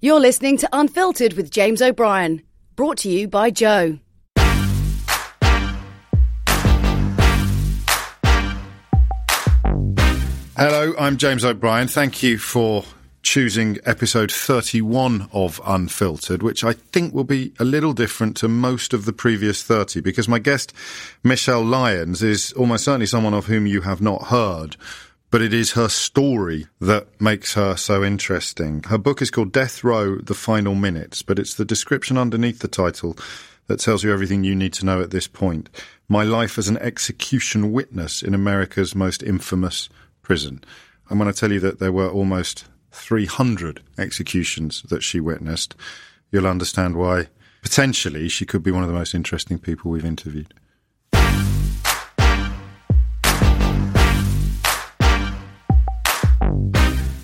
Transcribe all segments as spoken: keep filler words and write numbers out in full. You're listening to Unfiltered with James O'Brien, brought to you by Joe. Hello, I'm James O'Brien. Thank you for choosing episode thirty-one of Unfiltered, which I think will be a little different to most of the previous thirty, because my guest, Michelle Lyons, is almost certainly someone of whom you have not heard, but it is her story that makes her so interesting. Her book is called Death Row, The Final Minutes, but it's the description underneath the title that tells you everything you need to know at this point. My life as an execution witness in America's most infamous prison. And when I tell you that there were almost three hundred executions that she witnessed, you'll understand why potentially she could be one of the most interesting people we've interviewed.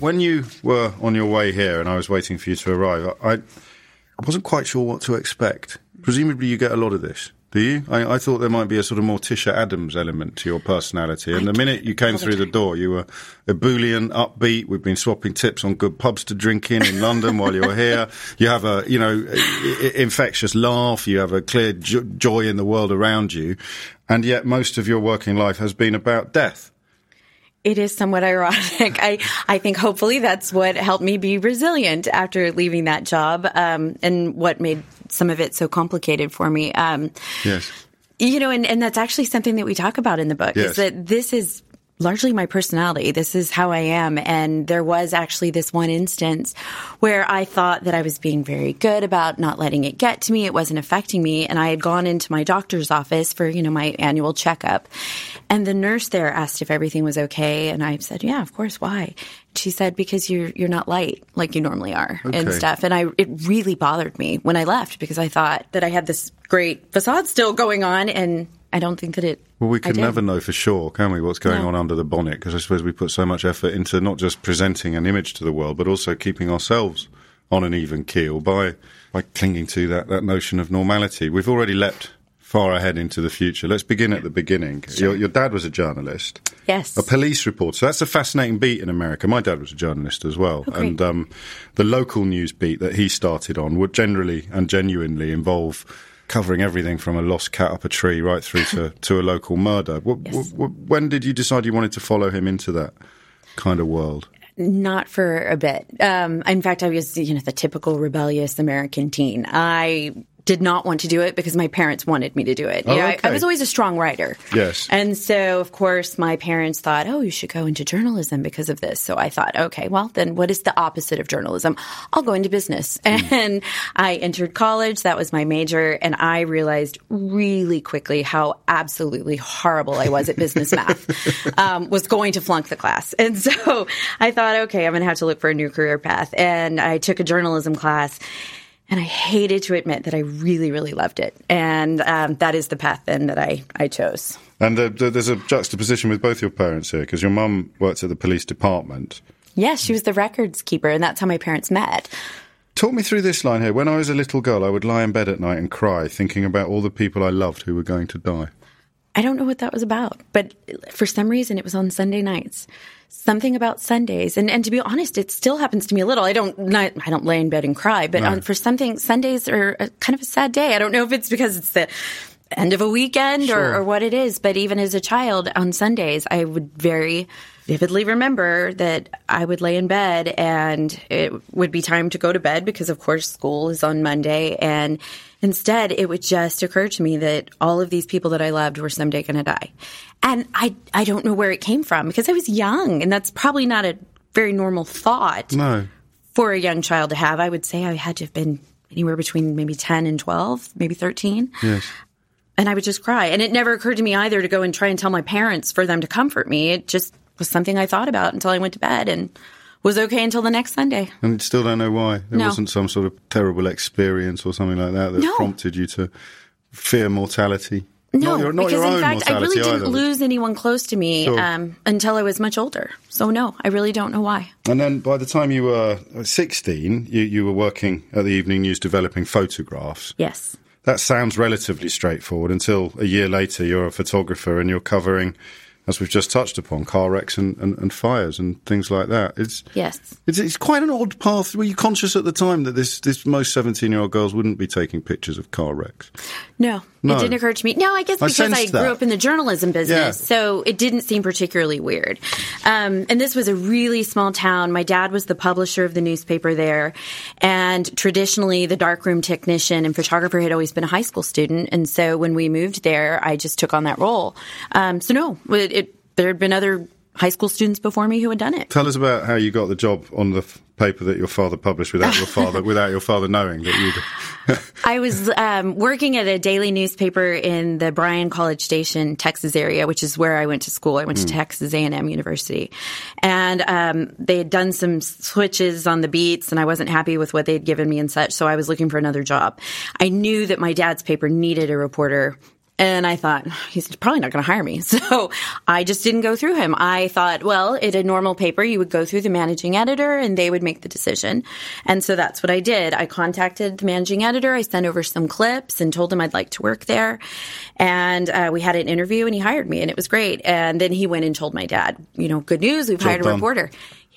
When you were on your way here and I was waiting for you to arrive, I, I wasn't quite sure what to expect. Presumably you get a lot of this. Do you? I, I thought there might be a sort of more Tisha Adams element to your personality. And the minute you came through the door, you were ebullient, upbeat. We've been swapping tips on good pubs to drink in in London while you're here. You have a, you know, I- infectious laugh. You have a clear jo- joy in the world around you. And yet most of your working life has been about death. It is somewhat ironic. I, I think hopefully that's what helped me be resilient after leaving that job, um, and what made some of it so complicated for me. Um, yes. You know, and, and that's actually something that we talk about in the book, yes, is that this is largely my personality. This is how I am. And there was actually this one instance where I thought that I was being very good about not letting it get to me. It wasn't affecting me. And I had gone into my doctor's office for, you know, my annual checkup. And the nurse there asked if everything was okay. And I said, yeah, of course. Why? She said, because you're you're not light like you normally are, okay, and stuff. And I it really bothered me when I left, because I thought that I had this great facade still going on, and I don't think that it... Well, we can never know for sure, can we, what's going no. on under the bonnet, because I suppose we put so much effort into not just presenting an image to the world, but also keeping ourselves on an even keel by by clinging to that, that notion of normality. We've already leapt far ahead into the future. Let's begin at the beginning. Sure. Your, your dad was a journalist. Yes. A police reporter. So that's a fascinating beat in America. My dad was a journalist as well. Oh, and um, the local news beat that he started on would generally and genuinely involve covering everything from a lost cat up a tree right through to, to a local murder. W- yes. w- w- when did you decide you wanted to follow him into that kind of world? Not for a bit. Um, in fact, I was, you know, the typical rebellious American teen. I... did not want to do it because my parents wanted me to do it. You oh, know, okay. I, I was always a strong writer. Yes. And so, of course, my parents thought, oh, you should go into journalism because of this. So I thought, okay, well, then what is the opposite of journalism? I'll go into business. Mm. And I entered college. That was my major. And I realized really quickly how absolutely horrible I was at business math, um, was going to flunk the class. And so I thought, okay, I'm going to have to look for a new career path. And I took a journalism class. And I hated to admit that I really, really loved it. And um, that is the path then that I, I chose. And uh, there's a juxtaposition with both your parents here, because your mum worked at the police department. Yes, she was the records keeper, and that's how my parents met. Talk me through this line here. When I was a little girl, I would lie in bed at night and cry, thinking about all the people I loved who were going to die. I don't know what that was about, but for some reason it was on Sunday nights. Something about Sundays, and, and to be honest, it still happens to me a little. I don't not, I don't lay in bed and cry, but no. um, for something, Sundays are a, kind of a sad day. I don't know if it's because it's the end of a weekend, sure, or, or what it is, but even as a child on Sundays, I would very vividly remember that I would lay in bed and it would be time to go to bed because, of course, school is on Monday, and instead, it would just occur to me that all of these people that I loved were someday going to die. And I I don't know where it came from, because I was young, and that's probably not a very normal thought no. for a young child to have. I would say I had to have been anywhere between maybe ten and twelve, maybe thirteen. Yes. And I would just cry. And it never occurred to me either to go and try and tell my parents for them to comfort me. It just was something I thought about until I went to bed and was okay until the next Sunday. And still don't know why? There no. wasn't some sort of terrible experience or something like that that no. prompted you to fear mortality? No, not your, not because your own in fact, I really didn't either. lose anyone close to me sure. um, until I was much older. So no, I really don't know why. And then by the time you were sixteen, you, you were working at the evening news developing photographs. Yes. That sounds relatively straightforward until a year later you're a photographer and you're covering as we've just touched upon, car wrecks and, and, and fires and things like that. It's yes, it's, it's quite an odd path. Were you conscious at the time that this, this most seventeen-year-old girls wouldn't be taking pictures of car wrecks? No, no, it didn't occur to me. No, I guess because I, I grew that. up in the journalism business, yeah. so it didn't seem particularly weird. Um, and this was a really small town. My dad was the publisher of the newspaper there, and traditionally the darkroom technician and photographer had always been a high school student, and so when we moved there, I just took on that role. Um, so no, it, it, there had been other high school students before me who had done it. Tell us about how you got the job on the f- paper that your father published without your father without your father knowing that you'd... I was um, working at a daily newspaper in the Bryan College Station, Texas area, which is where I went to school. I went mm. to Texas A and M University. And um, they had done some switches on the beats, and I wasn't happy with what they had given me and such, so I was looking for another job. I knew that my dad's paper needed a reporter. And I thought, he's probably not going to hire me. So I just didn't go through him. I thought, well, at a normal paper, you would go through the managing editor and they would make the decision. And so that's what I did. I contacted the managing editor. I sent over some clips and told him I'd like to work there. And uh, we had an interview and he hired me and it was great. And then he went and told my dad, you know, good news, we've Job hired a done. reporter.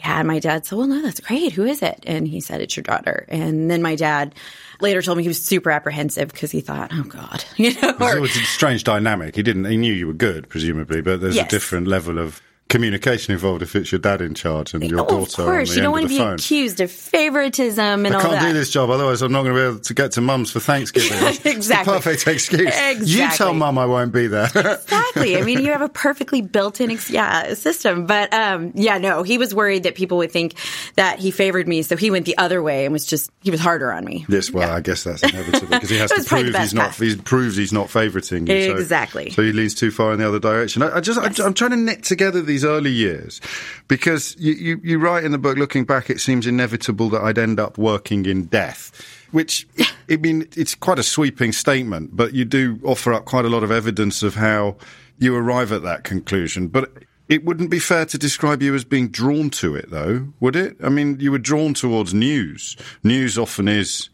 Yeah, and my dad said, well, no, that's great. Who is it? And he said, it's your daughter. And then my dad later told me he was super apprehensive because he thought, oh, God. You know, or, it was a strange dynamic. He didn't. He knew you were good, presumably, but there's yes. a different level of communication involved if it's your dad in charge and your oh, daughter on the end of the phone. Of course, you don't want to be phone. accused of favoritism and I all that. I can't do this job, otherwise I'm not going to be able to get to Mum's for Thanksgiving. Exactly. It's the perfect excuse. Exactly. You tell Mum I won't be there. Exactly. I mean, you have a perfectly built-in ex- yeah, system. But, um, yeah, no, he was worried that people would think that he favored me, so he went the other way and was just, he was harder on me. Yes, well, yeah. I guess that's inevitable because he has to prove he's not, he proves he's not favoriting you. Exactly. So, so he leans too far in the other direction. I, I just, yes. I, I'm trying to knit together these early years, because you, you, you write in the book, looking back, it seems inevitable that I'd end up working in death, which, I mean, it's quite a sweeping statement, but you do offer up quite a lot of evidence of how you arrive at that conclusion. But it wouldn't be fair to describe you as being drawn to it, though, would it? I mean, you were drawn towards news. News often is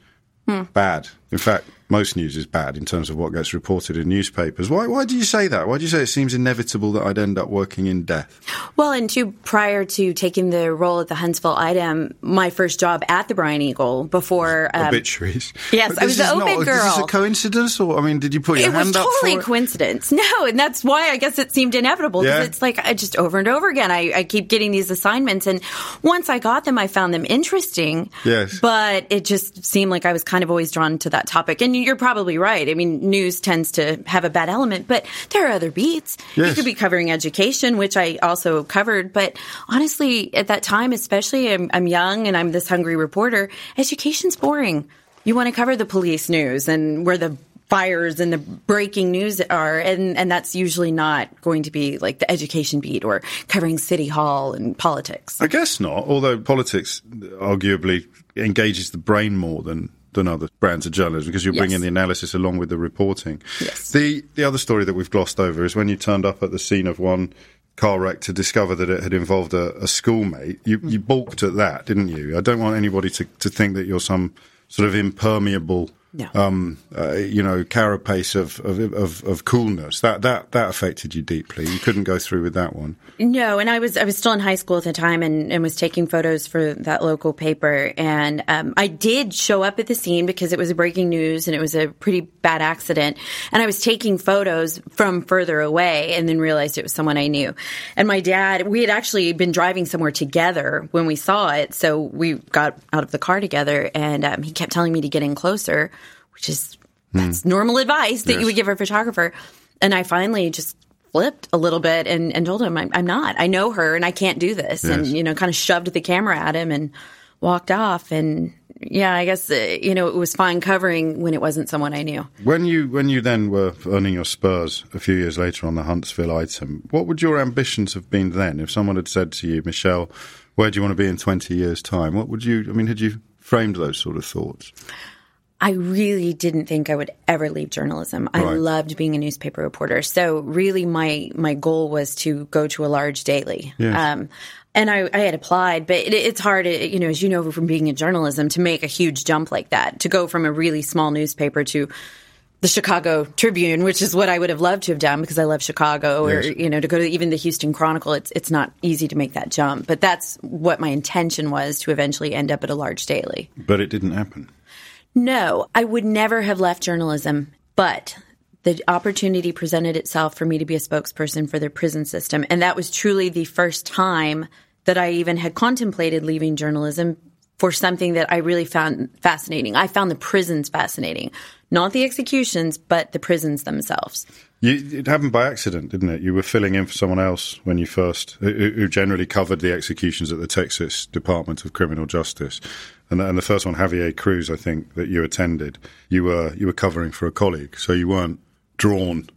hmm. bad. In fact, most news is bad in terms of what gets reported in newspapers. Why, why do you say that? Why do you say it seems inevitable that I'd end up working in death? Well, and to, prior to taking the role at the Huntsville Item, my first job at the Bryan Eagle before... Um, obituaries. Yes, I was the obit girl. Is this a coincidence? Or, I mean, did you put your it hand totally up for it? It was totally a coincidence. No, and that's why I guess it seemed inevitable. Because yeah. it's like, I just over and over again, I, I keep getting these assignments. And once I got them, I found them interesting. Yes. But it just seemed like I was kind of always drawn to that topic. And you're probably right. I mean, news tends to have a bad element, but there are other beats. Yes. You could be covering education, which I also covered. But honestly, at that time, especially, I'm, I'm young and I'm this hungry reporter, education's boring. You want to cover the police news and where the fires and the breaking news are, and, and that's usually not going to be like the education beat or covering City Hall and politics. I guess not, although politics arguably engages the brain more than... than other brands of journalism, because you're yes. bringing the analysis along with the reporting. Yes. The the other story that we've glossed over is when you turned up at the scene of one car wreck to discover that it had involved a, a schoolmate. You, you balked at that, didn't you? I don't want anybody to, to think that you're some sort of impermeable, no. um, uh, you know, carapace of, of of of coolness. That that that affected you deeply. You couldn't go through with that one. No, and I was I was still in high school at the time, and, and was taking photos for that local paper. And um, I did show up at the scene because it was a breaking news, and it was a pretty bad accident. And I was taking photos from further away, and then realized it was someone I knew. And my dad, we had actually been driving somewhere together when we saw it, so we got out of the car together, and um, he kept telling me to get in closer. Which is, that's hmm. normal advice that yes. you would give a photographer. And I finally just flipped a little bit and, and told him, I'm, I'm not. I know her and I can't do this. Yes. And, you know, kind of shoved the camera at him and walked off. And, yeah, I guess, uh, you know, it was fine covering when it wasn't someone I knew. When you when you then were earning your spurs a few years later on the Huntsville Item, what would your ambitions have been then? If someone had said to you, Michelle, where do you want to be in twenty years' time? What would you, I mean, had you framed those sort of thoughts? I really didn't think I would ever leave journalism. Right. I loved being a newspaper reporter. So really my, my goal was to go to a large daily. Yes. Um, and I, I had applied, but it, it's hard, you know, as you know from being in journalism, to make a huge jump like that, to go from a really small newspaper to the Chicago Tribune, which is what I would have loved to have done because I love Chicago, or, yes. you know, to go to even the Houston Chronicle, it's it's not easy to make that jump. But that's what my intention was, to eventually end up at a large daily. But it didn't happen. No, I would never have left journalism, but the opportunity presented itself for me to be a spokesperson for their prison system. And that was truly the first time that I even had contemplated leaving journalism for something that I really found fascinating. I found the prisons fascinating. Not the executions, but the prisons themselves. You, it happened by accident, didn't it? You were filling in for someone else when you first, who, who generally covered the executions at the Texas Department of Criminal Justice. And, and the first one, Javier Cruz, I think, that you attended, you were you were covering for a colleague. So you weren't drawn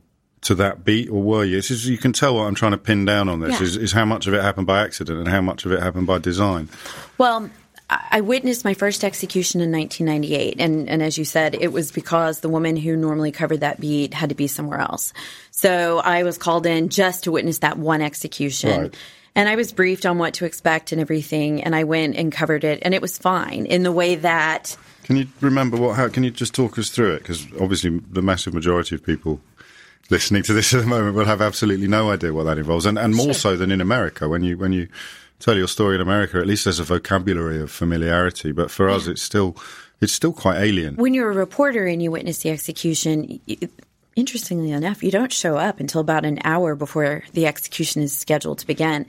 to that beat, or were you? It's just, you can tell what I'm trying to pin down on this, yeah. is, is how much of it happened by accident and how much of it happened by design. Well, I witnessed my first execution in nineteen ninety-eight, and, and as you said, it was because the woman who normally covered that beat had to be somewhere else. So I was called in just to witness that one execution. Right. And I was briefed on what to expect and everything, and I went and covered it, and it was fine in the way that... Can you remember what? How, can you just talk us through it? Because obviously the massive majority of people listening to this at the moment will have absolutely no idea what that involves, and, and more sure. so than in America when you when you... tell your story in America, at least there's a vocabulary of familiarity. But for us, it's still it's still quite alien. When you're a reporter and you witness the execution, you, interestingly enough, you don't show up until about an hour before the execution is scheduled to begin.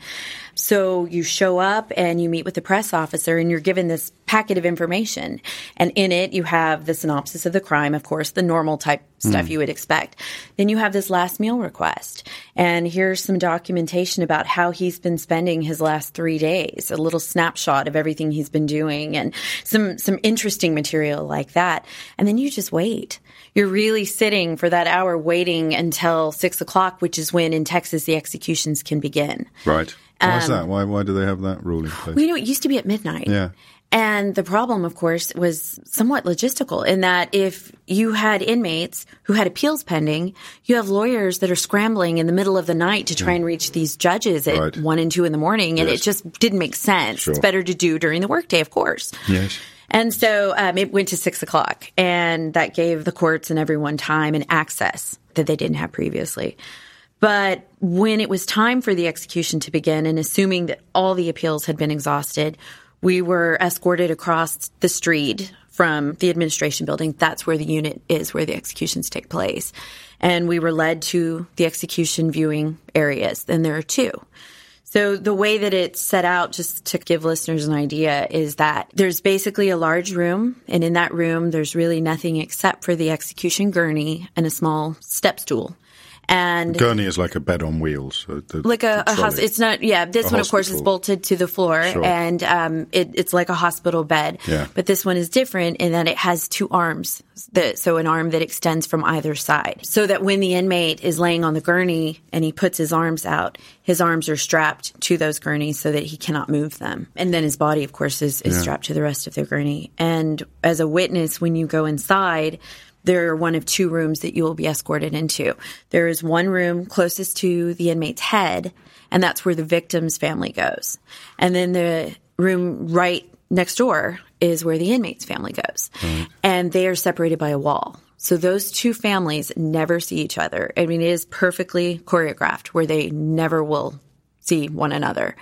So you show up and you meet with the press officer and you're given this packet of information. And in it, you have the synopsis of the crime, of course, the normal type stuff mm. you would expect. Then you have this last meal request. And here's some documentation about how he's been spending his last three days, a little snapshot of everything he's been doing and some, some interesting material like that. And then you just wait. You're really sitting for that hour waiting until six o'clock, which is when in Texas the executions can begin. Right. Um, Why's that? Why, why do they have that rule in place? Well, you know, it used to be at midnight. Yeah. And the problem, of course, was somewhat logistical in that if you had inmates who had appeals pending, you have lawyers that are scrambling in the middle of the night to try and reach these judges at right. one and two in the morning, and yes. it just didn't make sense. Sure. It's better to do during the workday, of course. Yes. And so um, it went to six o'clock, and that gave the courts and everyone time and access that they didn't have previously. But when it was time for the execution to begin, and assuming that all the appeals had been exhausted, we were escorted across the street from the administration building. That's where the unit is, where the executions take place. And we were led to the execution viewing areas, and there are two. So the way that it's set out, just to give listeners an idea, is that there's basically a large room, and in that room there's really nothing except for the execution gurney and a small step stool. And gurney is like a bed on wheels. The, like a, a hospital. It's not, yeah, this a one, hospital. Of course, is bolted to the floor, sure. and um, it, it's like a hospital bed. Yeah. But this one is different in that it has two arms, that, so an arm that extends from either side, so that when the inmate is laying on the gurney and he puts his arms out, his arms are strapped to those gurneys so that he cannot move them. And then his body, of course, is, is yeah. strapped to the rest of the gurney. And as a witness, when you go inside, they're one of two rooms that you will be escorted into. There is one room closest to the inmate's head, and that's where the victim's family goes. And then the room right next door is where the inmate's family goes. Mm-hmm. And they are separated by a wall. So those two families never see each other. I mean, it is perfectly choreographed where they never will see one another.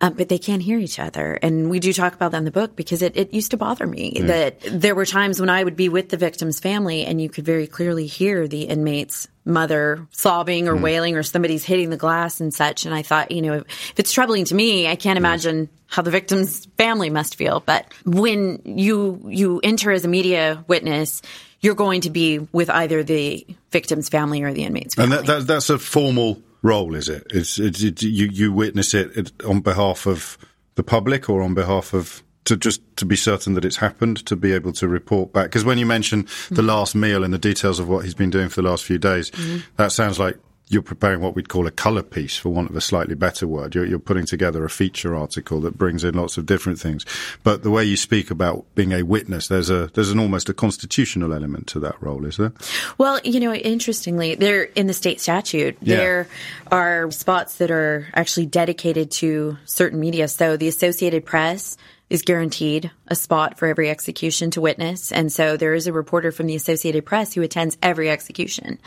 Um, but they can't hear each other. And we do talk about that in the book because it, it used to bother me yeah. that there were times when I would be with the victim's family and you could very clearly hear the inmate's mother sobbing or mm. wailing or somebody's hitting the glass and such. And I thought, you know, if it's troubling to me, I can't imagine how the victim's family must feel. But when you you enter as a media witness, you're going to be with either the victim's family or the inmate's family. And that, that, that's a formal... role, is it? It's, it's it, you you witness it, it on behalf of the public, or on behalf of to just to be certain that it's happened, to be able to report back. Because when you mention mm-hmm. the last meal and the details of what he's been doing for the last few days, mm-hmm. that sounds like you're preparing what we'd call a colour piece, for want of a slightly better word. You're, you're putting together a feature article that brings in lots of different things. But the way you speak about being a witness, there's a there's an almost a constitutional element to that role, is there? Well, you know, interestingly, there in the state statute, yeah. there are spots that are actually dedicated to certain media. So the Associated Press, is guaranteed a spot for every execution to witness. And so there is a reporter from the Associated Press who attends every execution.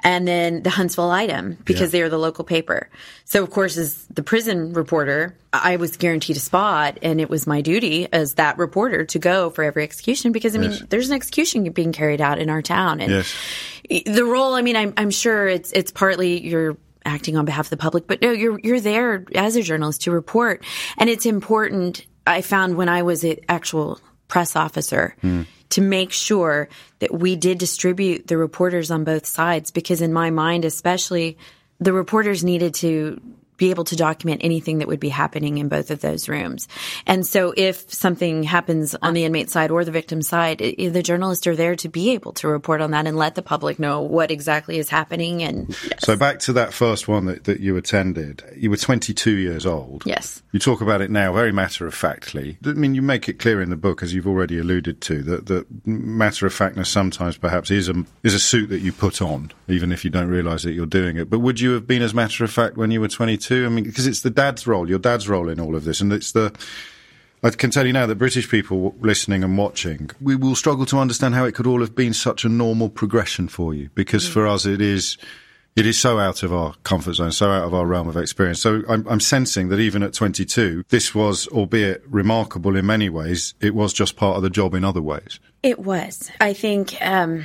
And then the Huntsville Item, because yeah. they are the local paper. So, of course, as the prison reporter, I was guaranteed a spot, and it was my duty as that reporter to go for every execution because, I mean, yes. there's an execution being carried out in our town. And yes. the role, I mean, I'm, I'm sure it's it's partly your – acting on behalf of the public, but no, you're you're there as a journalist to report. And it's important, I found when I was an actual press officer, mm. to make sure that we did distribute the reporters on both sides, because in my mind especially, the reporters needed to be able to document anything that would be happening in both of those rooms. And so if something happens on the inmate side or the victim side, it, the journalists are there to be able to report on that and let the public know what exactly is happening. And yes. So back to that first one that, that you attended, you were twenty-two years old. Yes. You talk about it now very matter-of-factly. I mean, you make it clear in the book, as you've already alluded to, that, that matter-of-factness sometimes perhaps is a, is a suit that you put on, even if you don't realise that you're doing it. But would you have been as matter-of-fact when you were twenty-two? I mean, because it's the dad's role, your dad's role in all of this. And it's the, I can tell you now that British people listening and watching, we will struggle to understand how it could all have been such a normal progression for you. Because mm. for us, it is, it is so out of our comfort zone, so out of our realm of experience. So I'm, I'm sensing that even at twenty-two, this was, albeit remarkable in many ways, it was just part of the job in other ways. It was. I think... Um...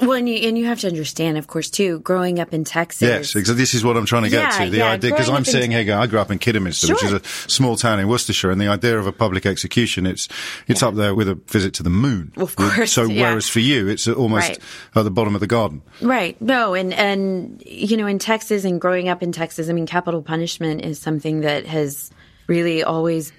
Well, and you, and you have to understand, of course, too, growing up in Texas. Yes, because this is what I'm trying to get yeah, to. The yeah, idea, because I'm sitting here going, I grew up in Kidderminster, sure. which is a small town in Worcestershire, and the idea of a public execution, it's it's yeah. up there with a visit to the moon. Well, of course. So yeah. whereas for you, it's almost right. at the bottom of the garden. Right. No, and, and, you know, in Texas and growing up in Texas, I mean, capital punishment is something that has really always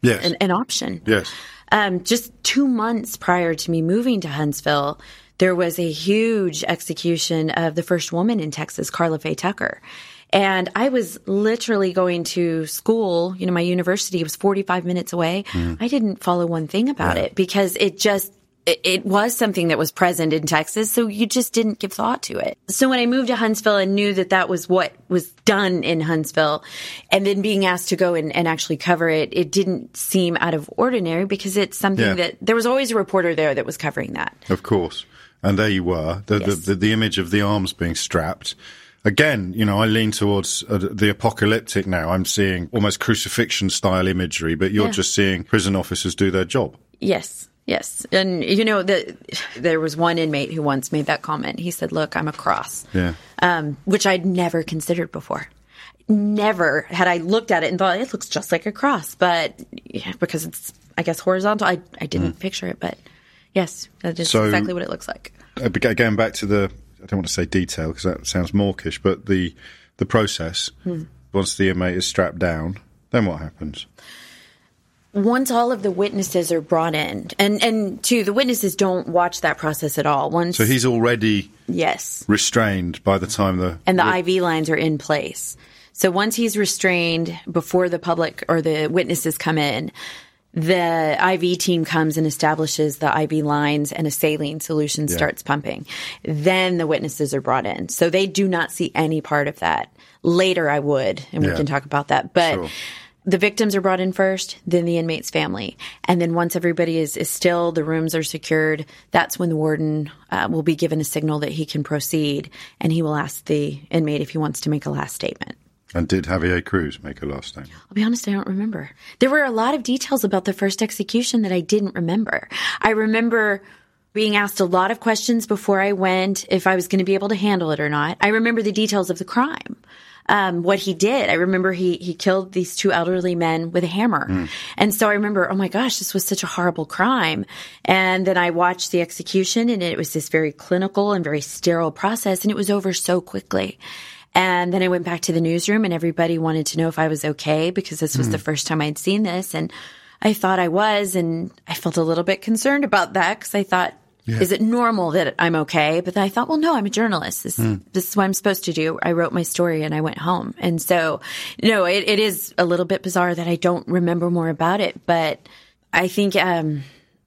yes. been an, an option. Yes. Um, just two months prior to me moving to Huntsville, there was a huge execution of the first woman in Texas, Carla Faye Tucker. And I was literally going to school. You know, my university was forty-five minutes away. Mm. I didn't follow one thing about yeah. it because it just it, it was something that was present in Texas. So you just didn't give thought to it. So when I moved to Huntsville and knew that that was what was done in Huntsville, and then being asked to go and, and actually cover it, it didn't seem out of ordinary because it's something yeah. that there was always a reporter there that was covering that. Of course. And there you were, the, yes. the, the, the image of the arms being strapped. Again, you know, I lean towards uh, the apocalyptic now. I'm seeing almost crucifixion-style imagery, but you're yeah. just seeing prison officers do their job. Yes, yes. And, you know, the, there was one inmate who once made that comment. He said, look, I'm a cross, yeah. um, which I'd never considered before. Never had I looked at it and thought, it looks just like a cross. But yeah, because it's, I guess, horizontal, I, I didn't mm. picture it, but... Yes, that is so, exactly what it looks like. Again, back to the, I don't want to say detail because that sounds mawkish, but the the process, hmm. once the inmate is strapped down, then what happens? Once all of the witnesses are brought in, and, and two, the witnesses don't watch that process at all. Once, so he's already yes. restrained by the time the... And the re- I V lines are in place. So once he's restrained before the public or the witnesses come in, the I V team comes and establishes the I V lines and a saline solution yeah. starts pumping. Then the witnesses are brought in. So they do not see any part of that. Later I would, and yeah. we can talk about that. But sure. the victims are brought in first, then the inmate's family. And then once everybody is, is still, the rooms are secured, that's when the warden uh, will be given a signal that he can proceed. And he will ask the inmate if he wants to make a last statement. And did Javier Cruz make a last statement? I'll be honest, I don't remember. There were a lot of details about the first execution that I didn't remember. I remember being asked a lot of questions before I went, if I was going to be able to handle it or not. I remember the details of the crime, um, what he did. I remember he he killed these two elderly men with a hammer. Mm. And so I remember, oh my gosh, this was such a horrible crime. And then I watched the execution, and it was this very clinical and very sterile process, and it was over so quickly. And then I went back to the newsroom, and everybody wanted to know if I was okay because this was mm. the first time I'd seen this. And I thought I was, and I felt a little bit concerned about that because I thought, yeah. is it normal that I'm okay? But then I thought, well, no, I'm a journalist. This, mm. this is what I'm supposed to do. I wrote my story, and I went home. And so, you know, it, it is a little bit bizarre that I don't remember more about it. But I think um,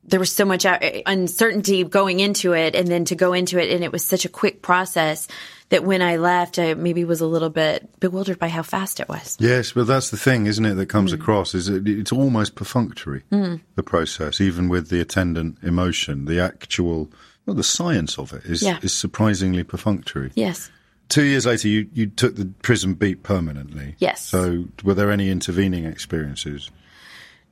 there was so much uncertainty going into it, and then to go into it, and it was such a quick process that when I left, I maybe was a little bit bewildered by how fast it was. Yes, but that's the thing, isn't it, that comes mm. across, is it, it's almost perfunctory, mm. the process, even with the attendant emotion. The actual, well, the science of it is, yeah. is surprisingly perfunctory. Yes. Two years later, you, you took the prison beat permanently. Yes. So were there any intervening experiences?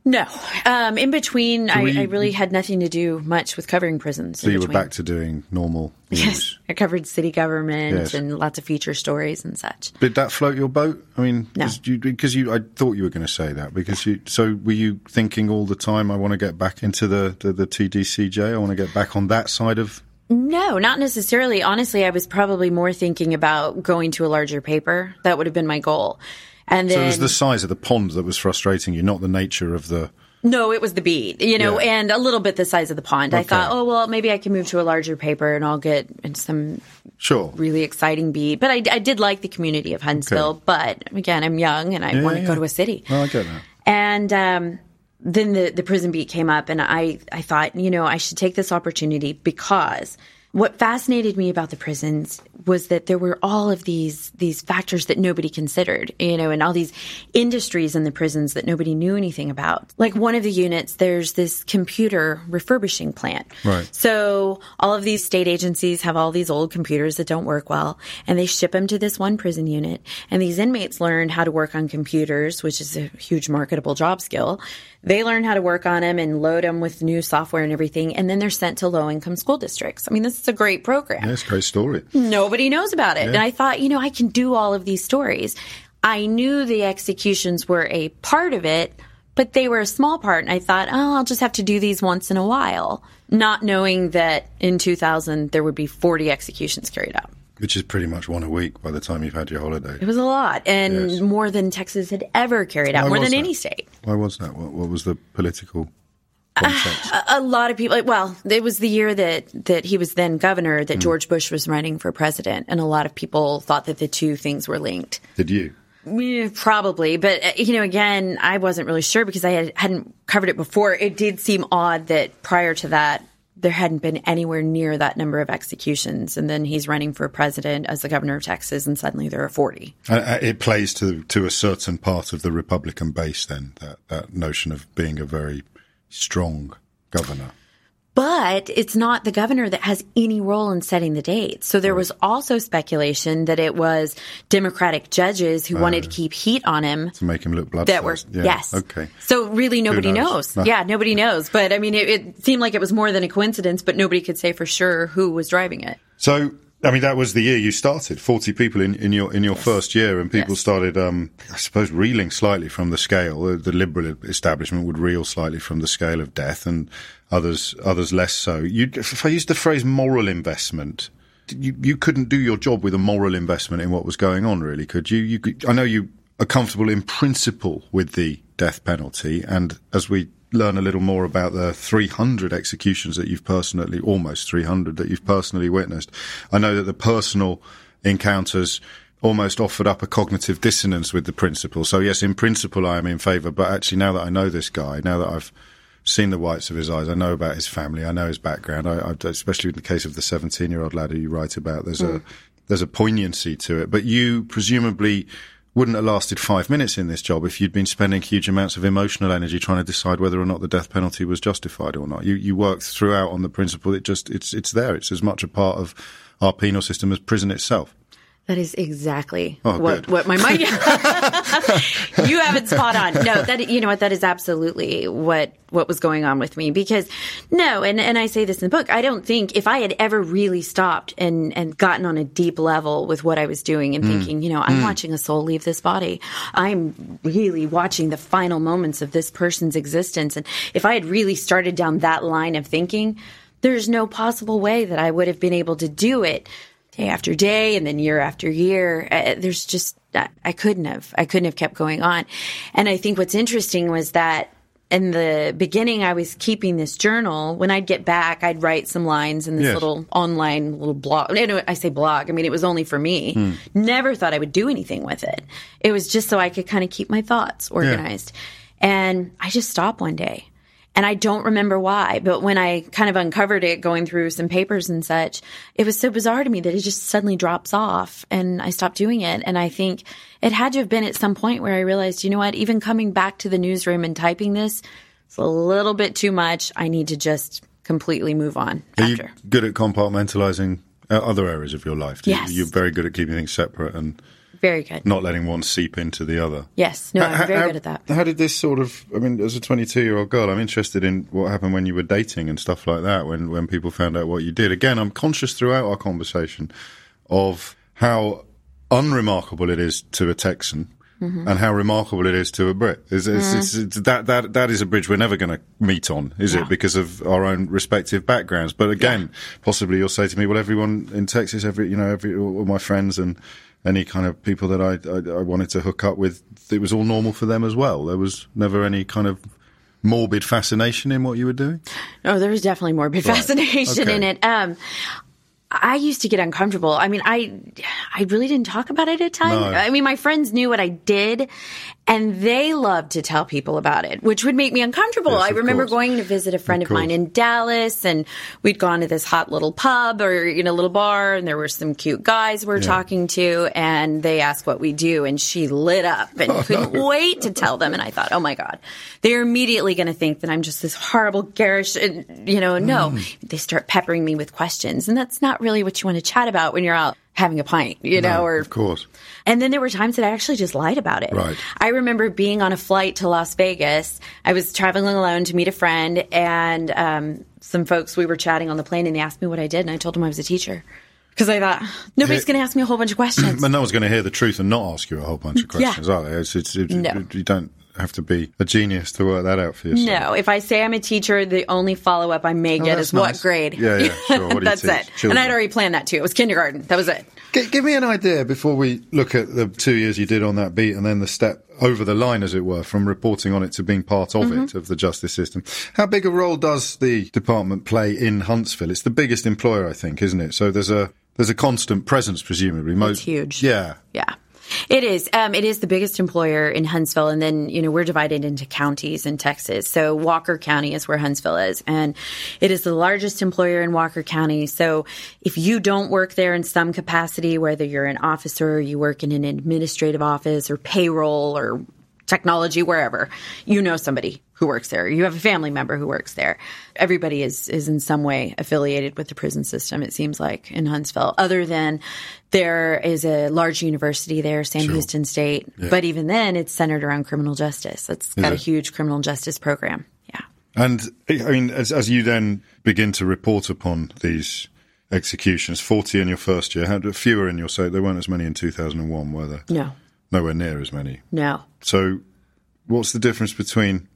No. Um, in between, so I, you, I really had nothing to do much with covering prisons. So you between. were back to doing normal news. Yes. I covered city government yes. and lots of feature stories and such. Did that float your boat? I mean, no. you, because you, I thought you were going to say that. Because you, so were you thinking all the time, I want to get back into the, the, the T D C J? I want to get back on that side of... No, not necessarily. Honestly, I was probably more thinking about going to a larger paper. That would have been my goal. And then, so it was the size of the pond that was frustrating you, not the nature of the... No, it was the beat, you know, yeah. and a little bit the size of the pond. Okay. I thought, oh, well, maybe I can move to a larger paper and I'll get some sure. really exciting beat. But I, I did like the community of Huntsville. Okay. But again, I'm young and I yeah, want to yeah. go to a city. Well, I get that. And um, then the, the prison beat came up and I, I thought, you know, I should take this opportunity because... What fascinated me about the prisons was that there were all of these these factors that nobody considered, you know, and all these industries in the prisons that nobody knew anything about. Like one of the units, there's this computer refurbishing plant. Right. So all of these state agencies have all these old computers that don't work well, and they ship them to this one prison unit. And these inmates learned how to work on computers, which is a huge marketable job skill. They learn how to work on them and load them with new software and everything, and then they're sent to low-income school districts. I mean, this is a great program. Yeah, it's a great story. Nobody knows about it. Yeah. And I thought, you know, I can do all of these stories. I knew the executions were a part of it, but they were a small part. And I thought, oh, I'll just have to do these once in a while, not knowing that in two thousand there would be forty executions carried out. Which is pretty much one a week by the time you've had your holiday. It was a lot, and yes. more than Texas had ever carried out, Why more than that? any state. Why was that? What, what was the political context? Uh, a lot of people, well, it was the year that, that he was then governor, that mm. George Bush was running for president, and a lot of people thought that the two things were linked. Did you? Yeah, probably, but, you know, again, I wasn't really sure because I had, hadn't covered it before. It did seem odd that prior to that, there hadn't been anywhere near that number of executions. And then he's running for president as the governor of Texas, and suddenly there are forty. Uh, it plays to to a certain part of the Republican base then, that, that notion of being a very strong governor. But it's not the governor that has any role in setting the dates. So there was also speculation that it was Democratic judges who uh, wanted to keep heat on him. To make him look bloodthirsty. Yeah. Yes. Okay. So really nobody knows. knows. No. Yeah, nobody knows. But, I mean, it, it seemed like it was more than a coincidence, but nobody could say for sure who was driving it. So, I mean, that was the year you started, forty people in, in your in your yes. first year, and people yes. started, um, I suppose, reeling slightly from the scale. The, the liberal establishment would reel slightly from the scale of death, and others others less so. You, if I used the phrase moral investment, you, you couldn't do your job with a moral investment in what was going on, really, could you? You could, I know you are comfortable in principle with the death penalty, and as we learn a little more about the three hundred executions that you've personally, almost three hundred that you've personally witnessed, I know that the personal encounters almost offered up a cognitive dissonance with the principle. So yes, in principle I am in favour, but actually now that I know this guy, now that I've seen the whites of his eyes, I know about his family, I know his background, I, I, especially in the case of the seventeen-year-old lad who you write about, there's mm. a there's a poignancy to it. But you presumably wouldn't have lasted five minutes in this job if you'd been spending huge amounts of emotional energy trying to decide whether or not the death penalty was justified or not. You you worked throughout on the principle that just it's it's there. It's as much a part of our penal system as prison itself. That is exactly oh, what, what my mind. You have it spot on. No, that you know what that is absolutely what what was going on with me, because no, and, and I say this in the book. I don't think if I had ever really stopped and, and gotten on a deep level with what I was doing and mm. thinking, you know, I'm mm. watching a soul leave this body. I'm really watching the final moments of this person's existence. And if I had really started down that line of thinking, there's no possible way that I would have been able to do it. Day after day, and then year after year, uh, there's just I, I couldn't have, I couldn't have kept going on. And I think what's interesting was that in the beginning, I was keeping this journal. When I'd get back, I'd write some lines in this yes. little online little blog. No, no, I say blog. I mean, it was only for me. Mm. Never thought I would do anything with it. It was just so I could kind of keep my thoughts organized. Yeah. And I just stopped one day. And I don't remember why, but when I kind of uncovered it going through some papers and such, it was so bizarre to me that it just suddenly drops off and I stopped doing it. And I think it had to have been at some point where I realized, you know what, even coming back to the newsroom and typing this, it's a little bit too much. I need to just completely move on. Are after. you good at compartmentalizing uh, other areas of your life? Yes. You, you're very good at keeping things separate and... Very good. Not letting one seep into the other. Yes. No, I'm very how, good at that. How did this sort of, I mean, as a twenty-two-year-old girl, I'm interested in what happened when you were dating and stuff like that, when, when people found out what you did. Again, I'm conscious throughout our conversation of how unremarkable it is to a Texan mm-hmm. and how remarkable it is to a Brit. It's, it's, mm. it's, it's, that, that, that is a bridge we're never going to meet on, is yeah. it? Because of our own respective backgrounds. But again, yeah. possibly you'll say to me, well, everyone in Texas, every you know, every all my friends and any kind of people that I, I I wanted to hook up with, it was all normal for them as well. There was never any kind of morbid fascination in what you were doing? No, there was definitely morbid right. fascination okay. in it. Um, I used to get uncomfortable. I mean, I I really didn't talk about it at times. No. I mean, my friends knew what I did, and they loved to tell people about it, which would make me uncomfortable. Yes, I remember course. going to visit a friend of, of mine in Dallas, and we'd gone to this hot little pub or, you know, little bar, and there were some cute guys we were yeah. talking to, and they asked what we do, and she lit up and oh, couldn't no. wait to tell them. And I thought, oh, my God, they're immediately going to think that I'm just this horrible, garish, and, you know, no. Mm. They start peppering me with questions, and that's not really what you want to chat about when you're out having a pint, you know, no, or of course. And then there were times that I actually just lied about it. Right. I remember being on a flight to Las Vegas. I was traveling alone to meet a friend, and um, some folks, we were chatting on the plane, and they asked me what I did, and I told them I was a teacher. Because I thought, nobody's going to ask me a whole bunch of questions. But no one's going to hear the truth and not ask you a whole bunch of questions, yeah. are they? It's, it's, it, no. it, you don't have to be a genius to work that out for yourself. No, if I say I'm a teacher, the only follow-up I may get oh, is nice. what grade? Yeah, yeah, sure. What that's it. Children. And I'd already planned that too. It was kindergarten. That was it. G- give me an idea before we look at the two years you did on that beat and then the step over the line, as it were, from reporting on it to being part of mm-hmm. it, of the justice system. How big a role does the department play in Huntsville? It's the biggest employer, I think, isn't it? So there's a There's a constant presence, presumably. Most, it's huge. Yeah. Yeah. It is. Um, it is the biggest employer in Huntsville. And then, you know, we're divided into counties in Texas. So Walker County is where Huntsville is. And it is the largest employer in Walker County. So if you don't work there in some capacity, whether you're an officer, you work in an administrative office or payroll or technology, wherever, you know somebody who works there. You have a family member who works there. Everybody is is in some way affiliated with the prison system, it seems like, in Huntsville, other than there is a large university there, Sam sure. Houston State. Yeah. But even then, it's centered around criminal justice. It's got a huge criminal justice program. Yeah. And, I mean, as, as you then begin to report upon these executions, forty in your first year, had fewer in your state. There weren't as many in two thousand one, were there? No. Nowhere near as many. No. So what's the difference between,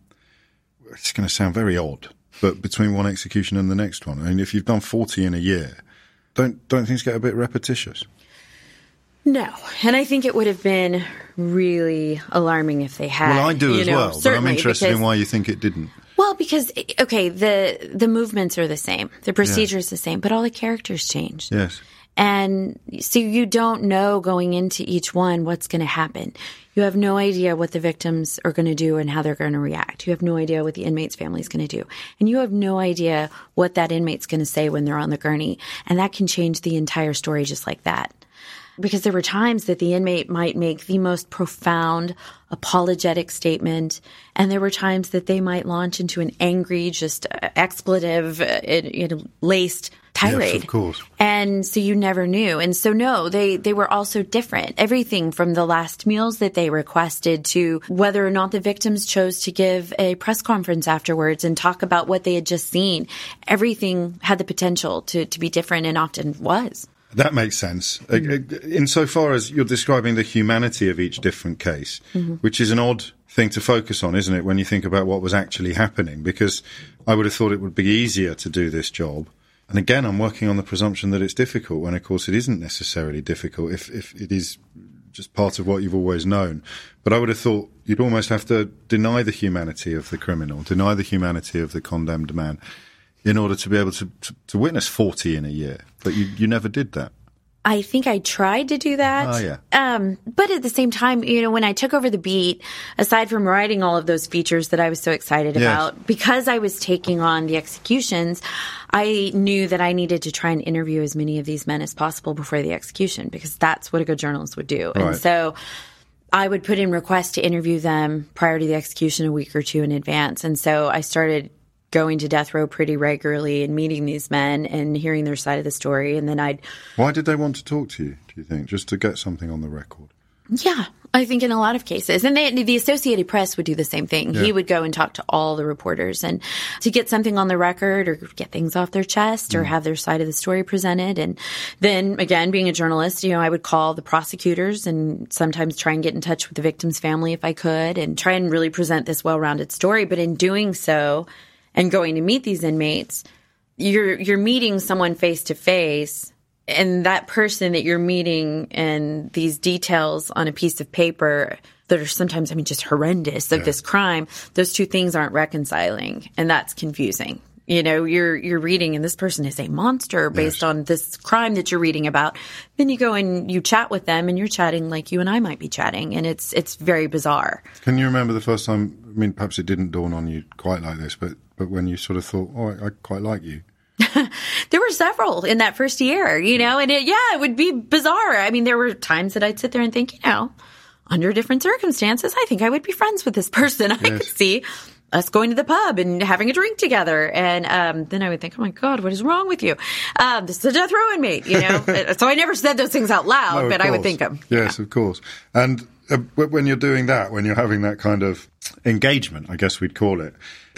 it's going to sound very odd, but between one execution and the next one? I mean, if you've done forty in a year, don't don't things get a bit repetitious? No. And I think it would have been really alarming if they had. Well, I do you as know, well, but I'm interested because, in why you think it didn't. Well, because, okay, the, the movements are the same. The procedure is yeah. the same, but all the characters changed. Yes. And so you don't know going into each one what's going to happen. You have no idea what the victims are going to do and how they're going to react. You have no idea what the inmate's family is going to do. And you have no idea what that inmate's going to say when they're on the gurney. And that can change the entire story just like that. Because there were times that the inmate might make the most profound apologetic statement, and there were times that they might launch into an angry, just uh, expletive, uh, you know, laced tirade. Yes, of course. And so you never knew. And so, no, they, they were all so different. Everything from the last meals that they requested to whether or not the victims chose to give a press conference afterwards and talk about what they had just seen. Everything had the potential to, to be different and often was. That makes sense. Mm-hmm. Insofar as you're describing the humanity of each different case, mm-hmm. which is an odd thing to focus on, isn't it, when you think about what was actually happening? Because I would have thought it would be easier to do this job. And again, I'm working on the presumption that it's difficult when, of course, it isn't necessarily difficult if, if it is just part of what you've always known. But I would have thought you'd almost have to deny the humanity of the criminal, deny the humanity of the condemned man, in order to be able to, to, to witness forty in a year. But you, you never did that. I think I tried to do that. Oh, yeah. Um, but at the same time, you know, when I took over the beat, aside from writing all of those features that I was so excited yes. about, because I was taking on the executions, I knew that I needed to try and interview as many of these men as possible before the execution, because that's what a good journalist would do. Right. And so I would put in requests to interview them prior to the execution a week or two in advance. And so I started going to death row pretty regularly and meeting these men and hearing their side of the story. And then I'd... Why did they want to talk to you, do you think? Just to get something on the record? Yeah, I think in a lot of cases. And they, the Associated Press would do the same thing. Yeah. He would go and talk to all the reporters and to get something on the record or get things off their chest or mm. have their side of the story presented. And then, again, being a journalist, you know, I would call the prosecutors and sometimes try and get in touch with the victim's family if I could and try and really present this well-rounded story. But in doing so... and going to meet these inmates, you're you're meeting someone face to face, and that person that you're meeting and these details on a piece of paper that are sometimes, I mean, just horrendous of yeah. this crime, those two things aren't reconciling, and that's confusing. You know, you're you're reading, and this person is a monster based yes. on this crime that you're reading about. Then you go and you chat with them, and you're chatting like you and I might be chatting, and it's it's very bizarre. Can you remember the first time, I mean, perhaps it didn't dawn on you quite like this, but... but when you sort of thought, oh, I, I quite like you. There were several in that first year, you know, and it, yeah, it would be bizarre. I mean, there were times that I'd sit there and think, you know, under different circumstances, I think I would be friends with this person. Yes. I could see us going to the pub and having a drink together. And um, then I would think, oh, my God, what is wrong with you? Um, this is a death row inmate, you know. So I never said those things out loud, no, but course. I would think them. Yes, yeah. Of course. And uh, when you're doing that, when you're having that kind of engagement, I guess we'd call it,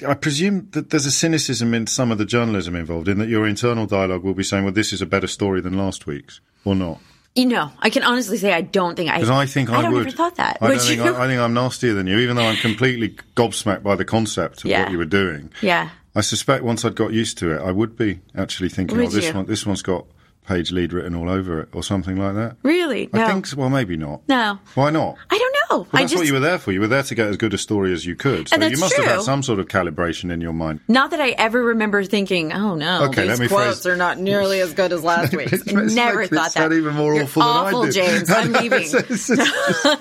I presume that there's a cynicism in some of the journalism involved in that your internal dialogue will be saying, well, this is a better story than last week's, or not. You know, I can honestly say I don't think I... Because I think I, I don't would. Ever thought that. I, would don't you? Think I, I think I'm nastier than you, even though I'm completely gobsmacked by the concept of yeah. what you were doing. Yeah. I suspect once I'd got used to it, I would be actually thinking, would oh, this, one, this one's got page lead written all over it, or something like that. Really? No. I think so. Well, maybe not. No. Why not? I don't know. Well, that's I just, what you were there for. You were there to get as good a story as you could. So you must true. have had some sort of calibration in your mind. Not that I ever remember thinking, oh, no, okay, these quotes phrase... are not nearly as good as last week's. It's, it's, never it's, thought it's that. That even more You're awful than awful, I did. James. I'm leaving. It's, it's, it's,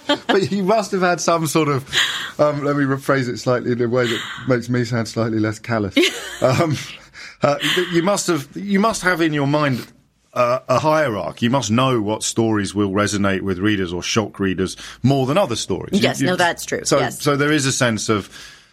it's, but you must have had some sort of, um, let me rephrase it slightly in a way that makes me sound slightly less callous. um, uh, you must have. You must have in your mind... Uh, a hierarchy. You must know what stories will resonate with readers or shock readers more than other stories. Yes, you, you, no, that's true. So, yes. so there is a sense of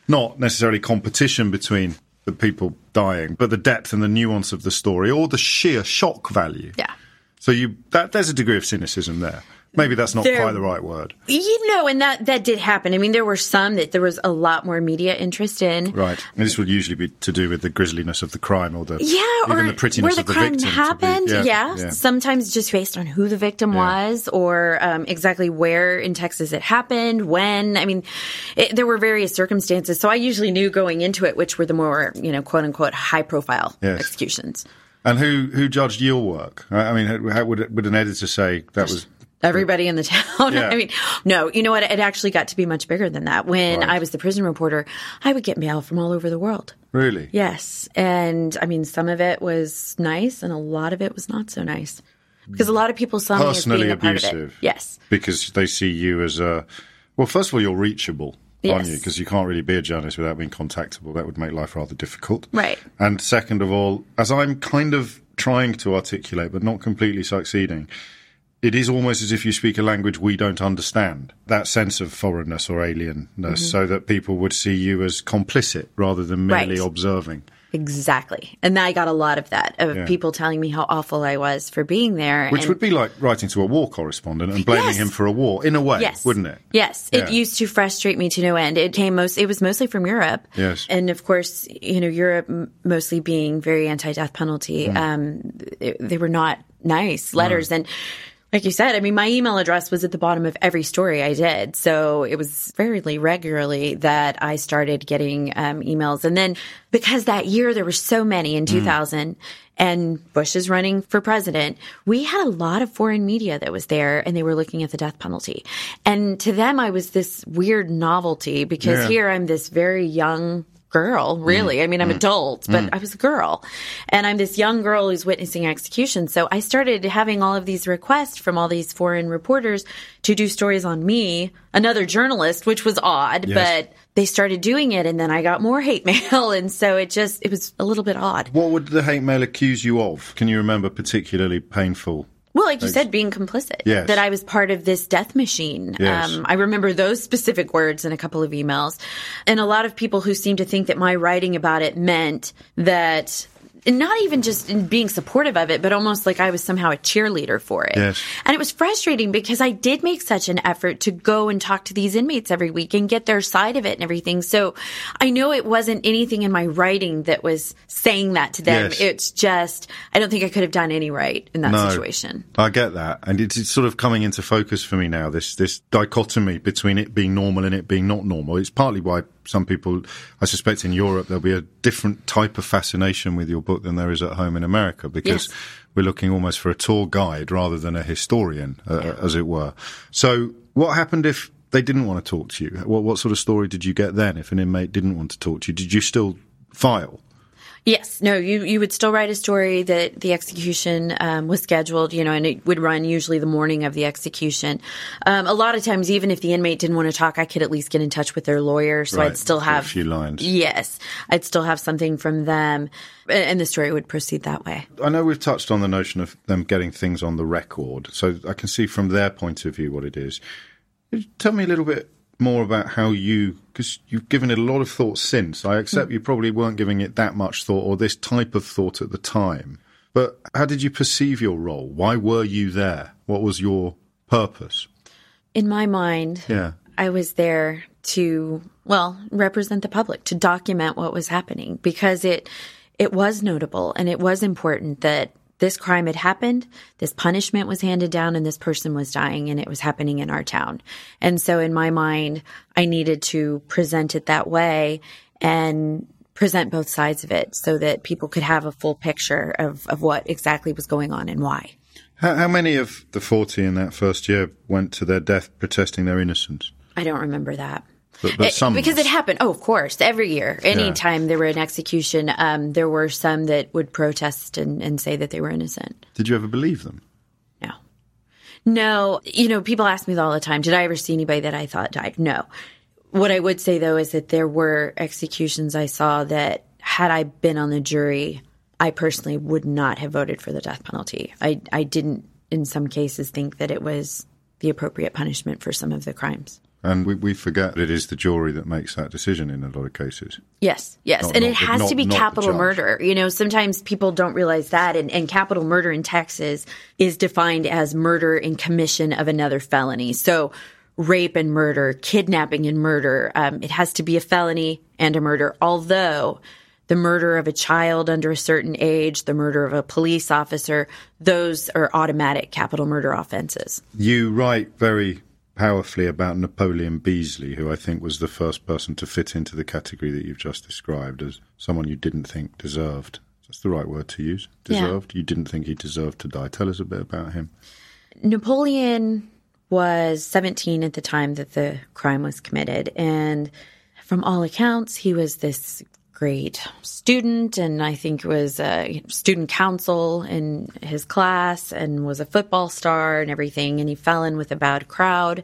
not necessarily competition between the people dying, but the depth and the nuance of the story or the sheer shock value. Yeah. So you that there's a degree of cynicism there. Maybe that's not there, quite the right word. You know, and that, that did happen. I mean, there were some that there was a lot more media interest in. Right. And this would usually be to do with the grisliness of the crime or the yeah, even or the prettiness the of the victim. Where the crime happened, be, yeah, yeah. yeah. Sometimes just based on who the victim yeah. was or um, exactly where in Texas it happened, when. I mean, it, there were various circumstances. So I usually knew going into it which were the more, you know, quote-unquote high-profile yes. executions. And who, who judged your work? I mean, how would, would an editor say that was... Everybody in the town. Yeah. I mean, no, you know what? It actually got to be much bigger than that. When right. I was the prison reporter, I would get mail from all over the world. Really? Yes. And, I mean, some of it was nice and a lot of it was not so nice. Because a lot of people saw Personally me as being a abusive. Part of it. Yes. Because they see you as a... Well, first of all, you're reachable, yes. aren't you? Because you can't really be a journalist without being contactable. That would make life rather difficult. Right. And second of all, as I'm kind of trying to articulate but not completely succeeding... It is almost as if you speak a language we don't understand, that sense of foreignness or alienness, mm-hmm. so that people would see you as complicit rather than merely right. observing. Exactly. And I got a lot of that, of yeah. people telling me how awful I was for being there. Which and... would be like writing to a war correspondent and blaming yes. him for a war, in a way, yes. wouldn't it? Yes. Yeah. It used to frustrate me to no end. It came most. It was mostly from Europe. Yes. And, of course, you know, Europe mostly being very anti-death penalty, mm. um, it, they were not nice letters. No. And... Like you said, I mean, my email address was at the bottom of every story I did. So it was fairly regularly that I started getting um, emails. And then because that year there were so many in two thousand mm. and Bush is running for president, we had a lot of foreign media that was there and they were looking at the death penalty. And to them, I was this weird novelty because yeah. here I'm this very young girl, really. Mm. I mean, I'm mm. adult, but mm. I was a girl. And I'm this young girl who's witnessing execution. So I started having all of these requests from all these foreign reporters to do stories on me, another journalist, which was odd, yes. but they started doing it. And then I got more hate mail. And so it just, it was a little bit odd. What would the hate mail accuse you of? Can you remember particularly painful? Well, like you said, being complicit, yes. that I was part of this death machine. Yes. Um, I remember those specific words in a couple of emails. And a lot of people who seemed to think that my writing about it meant that, and not even just in being supportive of it, but almost like I was somehow a cheerleader for it. Yes. And it was frustrating because I did make such an effort to go and talk to these inmates every week and get their side of it and everything. So I know it wasn't anything in my writing that was saying that to them. Yes. It's just, I don't think I could have done any right in that no, situation. I get that. And it's, it's sort of coming into focus for me now, this this dichotomy between it being normal and it being not normal. It's partly why some people, I suspect in Europe, there'll be a different type of fascination with your book than there is at home in America, because yes. we're looking almost for a tour guide rather than a historian, uh, yeah. as it were. So what happened if they didn't want to talk to you? What, what sort of story did you get then if an inmate didn't want to talk to you? Did you still file? Yes. No, you, you would still write a story that the execution um, was scheduled, you know, and it would run usually the morning of the execution. Um, a lot of times, even if the inmate didn't want to talk, I could at least get in touch with their lawyer. So right. I'd still have a few lines. Yes. I'd still have something from them. And the story would proceed that way. I know we've touched on the notion of them getting things on the record. So I can see from their point of view what it is. Tell me a little bit more about how you, because you've given it a lot of thought since. I accept you probably weren't giving it that much thought or this type of thought at the time. But how did you perceive your role? Why were you there? What was your purpose? In my mind, yeah. I was there to, well, represent the public, to document what was happening, because it it was notable and it was important that this crime had happened, this punishment was handed down, and this person was dying, and it was happening in our town. And so in my mind, I needed to present it that way and present both sides of it so that people could have a full picture of, of what exactly was going on and why. How, how many of the forty in that first year went to their death protesting their innocence? I don't remember that. But, but some it, because it happened. Oh, of course. Every year, any yeah. time there were an execution, um, there were some that would protest and, and say that they were innocent. Did you ever believe them? No. No. You know, people ask me all the time, did I ever see anybody that I thought died? No. What I would say, though, is that there were executions I saw that had I been on the jury, I personally would not have voted for the death penalty. I, I didn't, in some cases, think that it was the appropriate punishment for some of the crimes. And we, we forget it is the jury that makes that decision in a lot of cases. Yes, yes. Not, and not, it has not, to be capital murder. You know, sometimes people don't realize that. And, and capital murder in Texas is defined as murder in commission of another felony. So rape and murder, kidnapping and murder, um, it has to be a felony and a murder, although the murder of a child under a certain age, the murder of a police officer, those are automatic capital murder offenses. You write very powerfully about Napoleon Beasley, who I think was the first person to fit into the category that you've just described as someone you didn't think deserved. That's the right word to use. Deserved. Yeah. You didn't think he deserved to die. Tell us a bit about him. Napoleon was seventeen at the time that the crime was committed. And from all accounts, he was this great student, and I think was a student council in his class, and was a football star and everything, and he fell in with a bad crowd.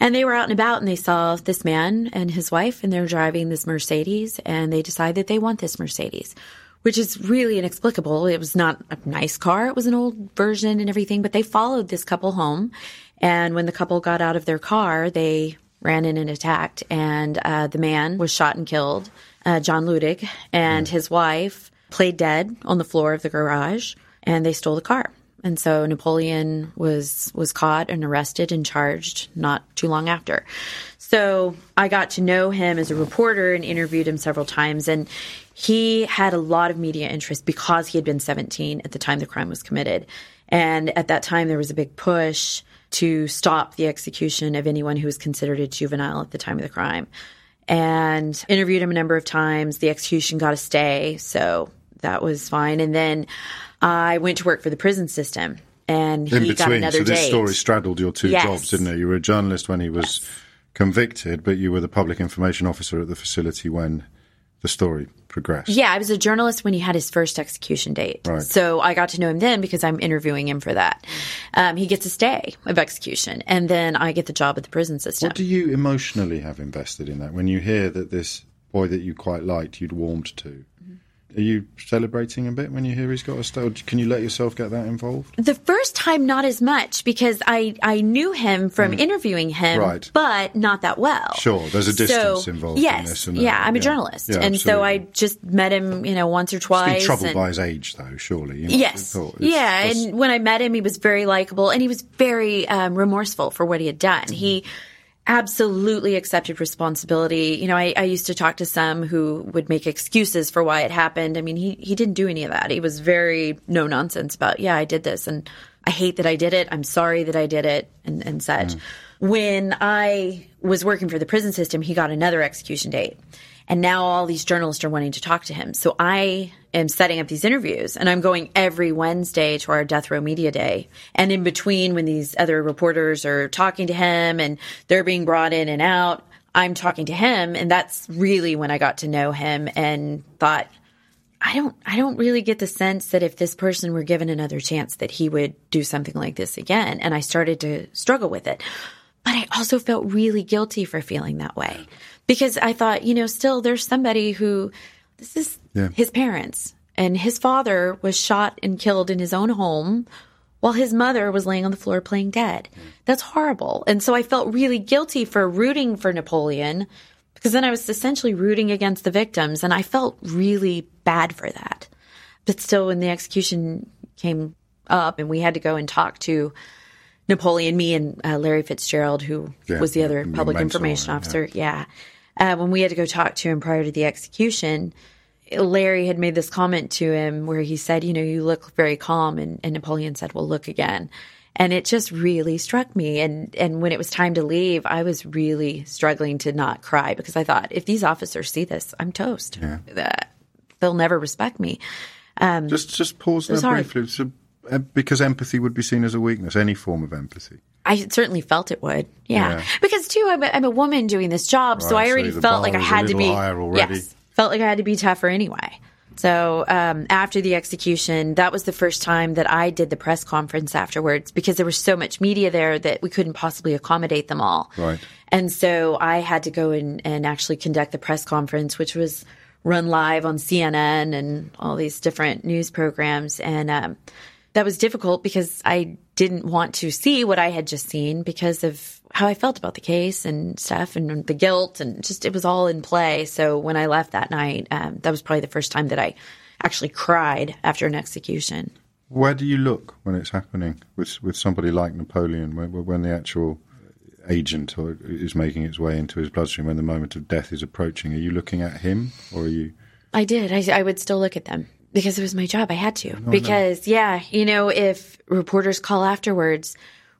And they were out and about, and they saw this man and his wife, and they're driving this Mercedes, and they decide that they want this Mercedes, which is really inexplicable. It was not a nice car. It was an old version and everything, but they followed this couple home, and when the couple got out of their car, they ran in and attacked, and uh, the man was shot and killed. Uh, John Ludig and mm. his wife played dead on the floor of the garage, and they stole the car. And so Napoleon was was caught and arrested and charged not too long after. So I got to know him as a reporter and interviewed him several times, and he had a lot of media interest because he had been seventeen at the time the crime was committed. And at that time, there was a big push to stop the execution of anyone who was considered a juvenile at the time of the crime. And interviewed him a number of times. The execution got a stay, so that was fine. And then I went to work for the prison system, and he in between, got another so this date. Story straddled your two yes. jobs, didn't it? You were a journalist when he was yes. convicted, but you were the public information officer at the facility when the story progressed? Yeah, I was a journalist when he had his first execution date. Right. So I got to know him then because I'm interviewing him for that. Um, he gets a stay of execution, and then I get the job at the prison system. What do you emotionally have invested in that? When you hear that this boy that you quite liked, you'd warmed to, are you celebrating a bit when you hear he's got a stay? Can you let yourself get that involved? The first time, not as much, because I, I knew him from mm. interviewing him, right. but not that well. Sure, there's a distance so, involved yes, in this. And yeah, that, I'm a yeah. journalist. Yeah, and absolutely. So I just met him, you know, once or twice. He's been troubled and, by his age, though, surely. You yes. Yeah, and when I met him, he was very likable, and he was very um, remorseful for what he had done. Mm-hmm. He absolutely accepted responsibility. You know, I, I used to talk to some who would make excuses for why it happened. I mean, he, he didn't do any of that. He was very no nonsense about, yeah, I did this and I hate that I did it. I'm sorry that I did it and, and such. Mm. When I was working for the prison system, he got another execution date. And now all these journalists are wanting to talk to him. So I am setting up these interviews, and I'm going every Wednesday to our Death Row Media Day. And in between, when these other reporters are talking to him and they're being brought in and out, I'm talking to him. And that's really when I got to know him and thought, I don't I don't really get the sense that if this person were given another chance that he would do something like this again. And I started to struggle with it. But I also felt really guilty for feeling that way. Because I thought, you know, still there's somebody who, this is yeah. his parents, and his father was shot and killed in his own home while his mother was laying on the floor playing dead. That's horrible. And so I felt really guilty for rooting for Napoleon, because then I was essentially rooting against the victims, and I felt really bad for that. But still, when the execution came up and we had to go and talk to Napoleon, me and uh, Larry Fitzgerald, who yeah, was the other public mentor, information officer. Yeah. yeah. Uh, when we had to go talk to him prior to the execution, Larry had made this comment to him where he said, you know, you look very calm. And, and Napoleon said, well, look again. And it just really struck me. And, and when it was time to leave, I was really struggling to not cry, because I thought, if these officers see this, I'm toast. Yeah. Uh, they'll never respect me. Um, just, just pause there briefly. So, because empathy would be seen as a weakness, any form of empathy. I certainly felt it would, yeah. yeah. Because, too, I'm a, I'm a woman doing this job, right, so I already so felt like I had to be yes, felt like I had to be tougher anyway. So um, after the execution, that was the first time that I did the press conference afterwards, because there was so much media there that we couldn't possibly accommodate them all. Right. And so I had to go in and actually conduct the press conference, which was run live on C N N and all these different news programs, and um, – that was difficult because I didn't want to see what I had just seen because of how I felt about the case and stuff and the guilt, and just it was all in play. So when I left that night, um, that was probably the first time that I actually cried after an execution. Where do you look when it's happening with with somebody like Napoleon, when, when the actual agent is making its way into his bloodstream, when the moment of death is approaching? Are you looking at him, or are you... I did. I, I would still look at them. Because it was my job. I had to. No, because, no. yeah, you know, if reporters call afterwards,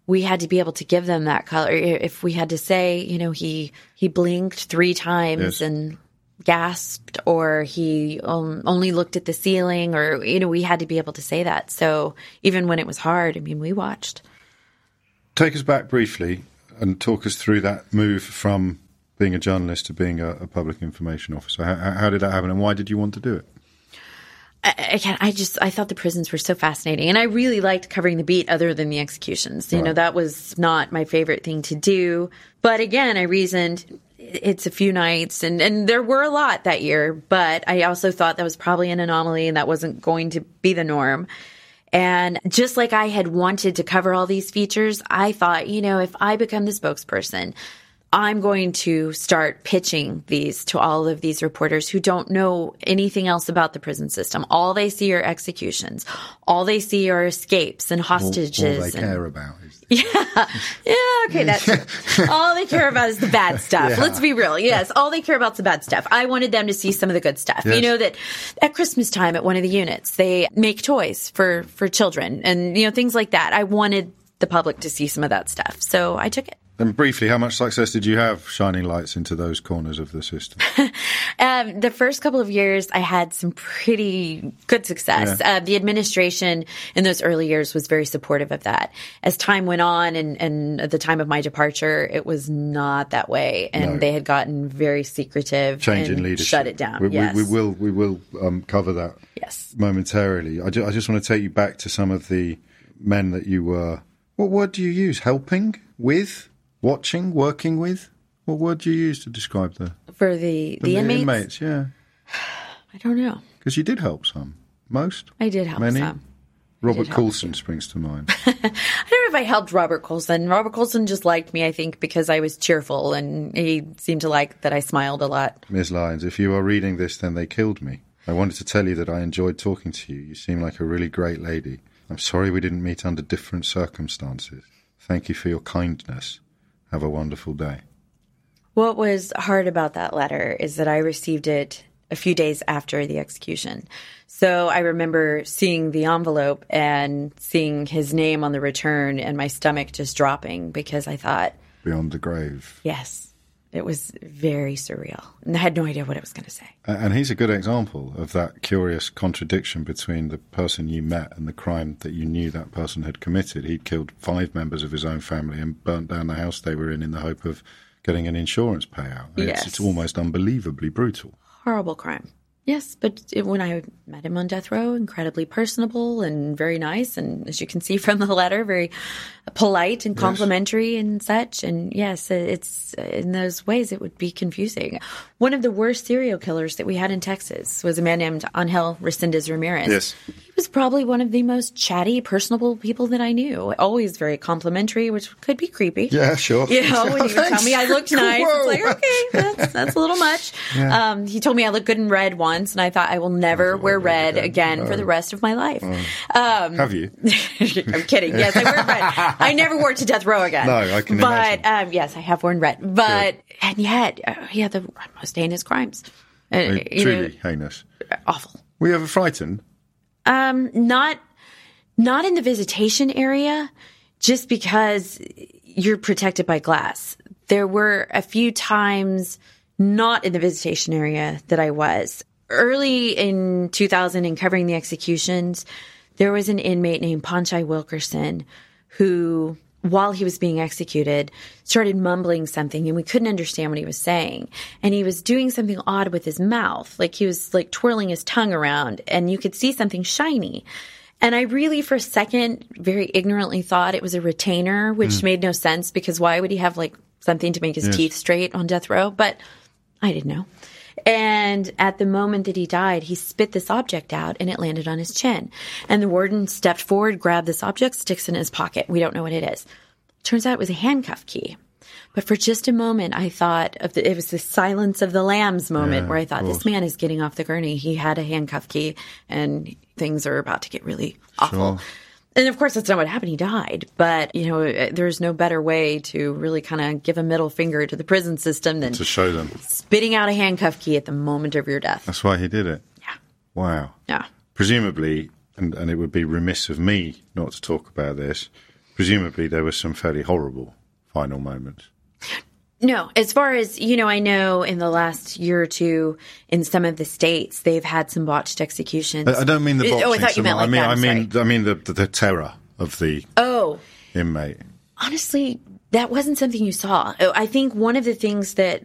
we had to be able to give them that color. If we had to say, you know, he he blinked three times yes. and gasped, or he um, only looked at the ceiling, or, you know, we had to be able to say that. So even when it was hard, I mean, we watched. Take us back briefly and talk us through that move from being a journalist to being a, a public information officer. How, how did that happen, and why did you want to do it? I can't, I just, I thought the prisons were so fascinating, and I really liked covering the beat other than the executions. You right. know, that was not my favorite thing to do. But again, I reasoned it's a few nights, and, and there were a lot that year, but I also thought that was probably an anomaly and that wasn't going to be the norm. And just like I had wanted to cover all these features, I thought, you know, if I become the spokesperson, I'm going to start pitching these to all of these reporters who don't know anything else about the prison system. All they see are executions. All they see are escapes and hostages. All, all they and, care about is this. Yeah. Yeah, okay, that's all they care about is the bad stuff. Yeah. Let's be real. Yes, all they care about is the bad stuff. I wanted them to see some of the good stuff. Yes. You know, that at Christmas time at one of the units, they make toys for, for children and, you know, things like that. I wanted the public to see some of that stuff. So I took it. And briefly, how much success did you have shining lights into those corners of the system? um, the first couple of years, I had some pretty good success. Yeah. Uh, the administration in those early years was very supportive of that. As time went on and, and at the time of my departure, it was not that way. And no. They had gotten very secretive. Change in leadership. Shut it down, we, yes. we, we will, we will um, cover that yes. momentarily. I, ju- I just want to take you back to some of the men that you were. What word do you use? Helping with? Watching, working with? What word do you use to describe the... For the, the, the inmates? inmates, yeah. I don't know. Because you did help some. Most? I did help many. some. Robert Coulson springs to mind. I don't know if I helped Robert Coulson. Robert Coulson just liked me, I think, because I was cheerful, and he seemed to like that I smiled a lot. Miz Lyons, if you are reading this, then they killed me. I wanted to tell you that I enjoyed talking to you. You seem like a really great lady. I'm sorry we didn't meet under different circumstances. Thank you for your kindness. Have a wonderful day. What was hard about that letter is that I received it a few days after the execution. So I remember seeing the envelope and seeing his name on the return and my stomach just dropping because I thought... Beyond the grave. Yes. It was very surreal. And I had no idea what it was going to say. And he's a good example of that curious contradiction between the person you met and the crime that you knew that person had committed. He'd killed five members of his own family and burnt down the house they were in in the hope of getting an insurance payout. Yes. It's, it's almost unbelievably brutal. Horrible crime. Yes, but it, when I met him on death row, incredibly personable and very nice, and as you can see from the letter, very polite and complimentary yes. and such. And yes, it's in those ways it would be confusing. One of the worst serial killers that we had in Texas was a man named Angel Resendez Ramirez. Yes. He was probably one of the most chatty, personable people that I knew. Always very complimentary, which could be creepy. Yeah, sure. You know, when he would tell me I looked nice, whoa. It's like, okay, that's, that's a little much. Yeah. Um, he told me I looked good in red once. And I thought, I will never wear red again, again oh. for the rest of my life. Oh. Um, Have you? I'm kidding. Yes, I wear red. I never wore it to death row again. No, I can imagine. But um, yes, I have worn red. But Good. And yet, uh, he had the most heinous crimes. Uh, I mean, truly know, heinous. Awful. Were you ever frightened? Um, not, not in the visitation area, just because you're protected by glass. There were a few times not in the visitation area that I was. Early in two thousand, in covering the executions, there was an inmate named Ponchai Wilkerson who, while he was being executed, started mumbling something, and we couldn't understand what he was saying. And he was doing something odd with his mouth, like he was like twirling his tongue around, and you could see something shiny. And I really, for a second, very ignorantly thought it was a retainer, which mm. made no sense, because why would he have like something to make his yes. teeth straight on death row? But I didn't know. And at the moment that he died, he spit this object out, and it landed on his chin. And the warden stepped forward, grabbed this object, sticks it in his pocket. We don't know what it is. Turns out it was a handcuff key. But for just a moment, I thought of the, it was the silence of the lambs moment yeah, where I thought, this man is getting off the gurney. He had a handcuff key, and things are about to get really awful. Sure. And, of course, that's not what happened. He died. But, you know, there's no better way to really kind of give a middle finger to the prison system than to show them spitting out a handcuff key at the moment of your death. That's why he did it. Yeah. Wow. Yeah. Presumably, and, and it would be remiss of me not to talk about this, presumably there were some fairly horrible final moments. No. As far as, you know, I know in the last year or two in some of the states, they've had some botched executions. I, I don't mean the botching. Oh, I thought you meant like I mean, that. I'm I mean, sorry. I mean the, the, the terror of the oh. inmate. Honestly, that wasn't something you saw. I think one of the things that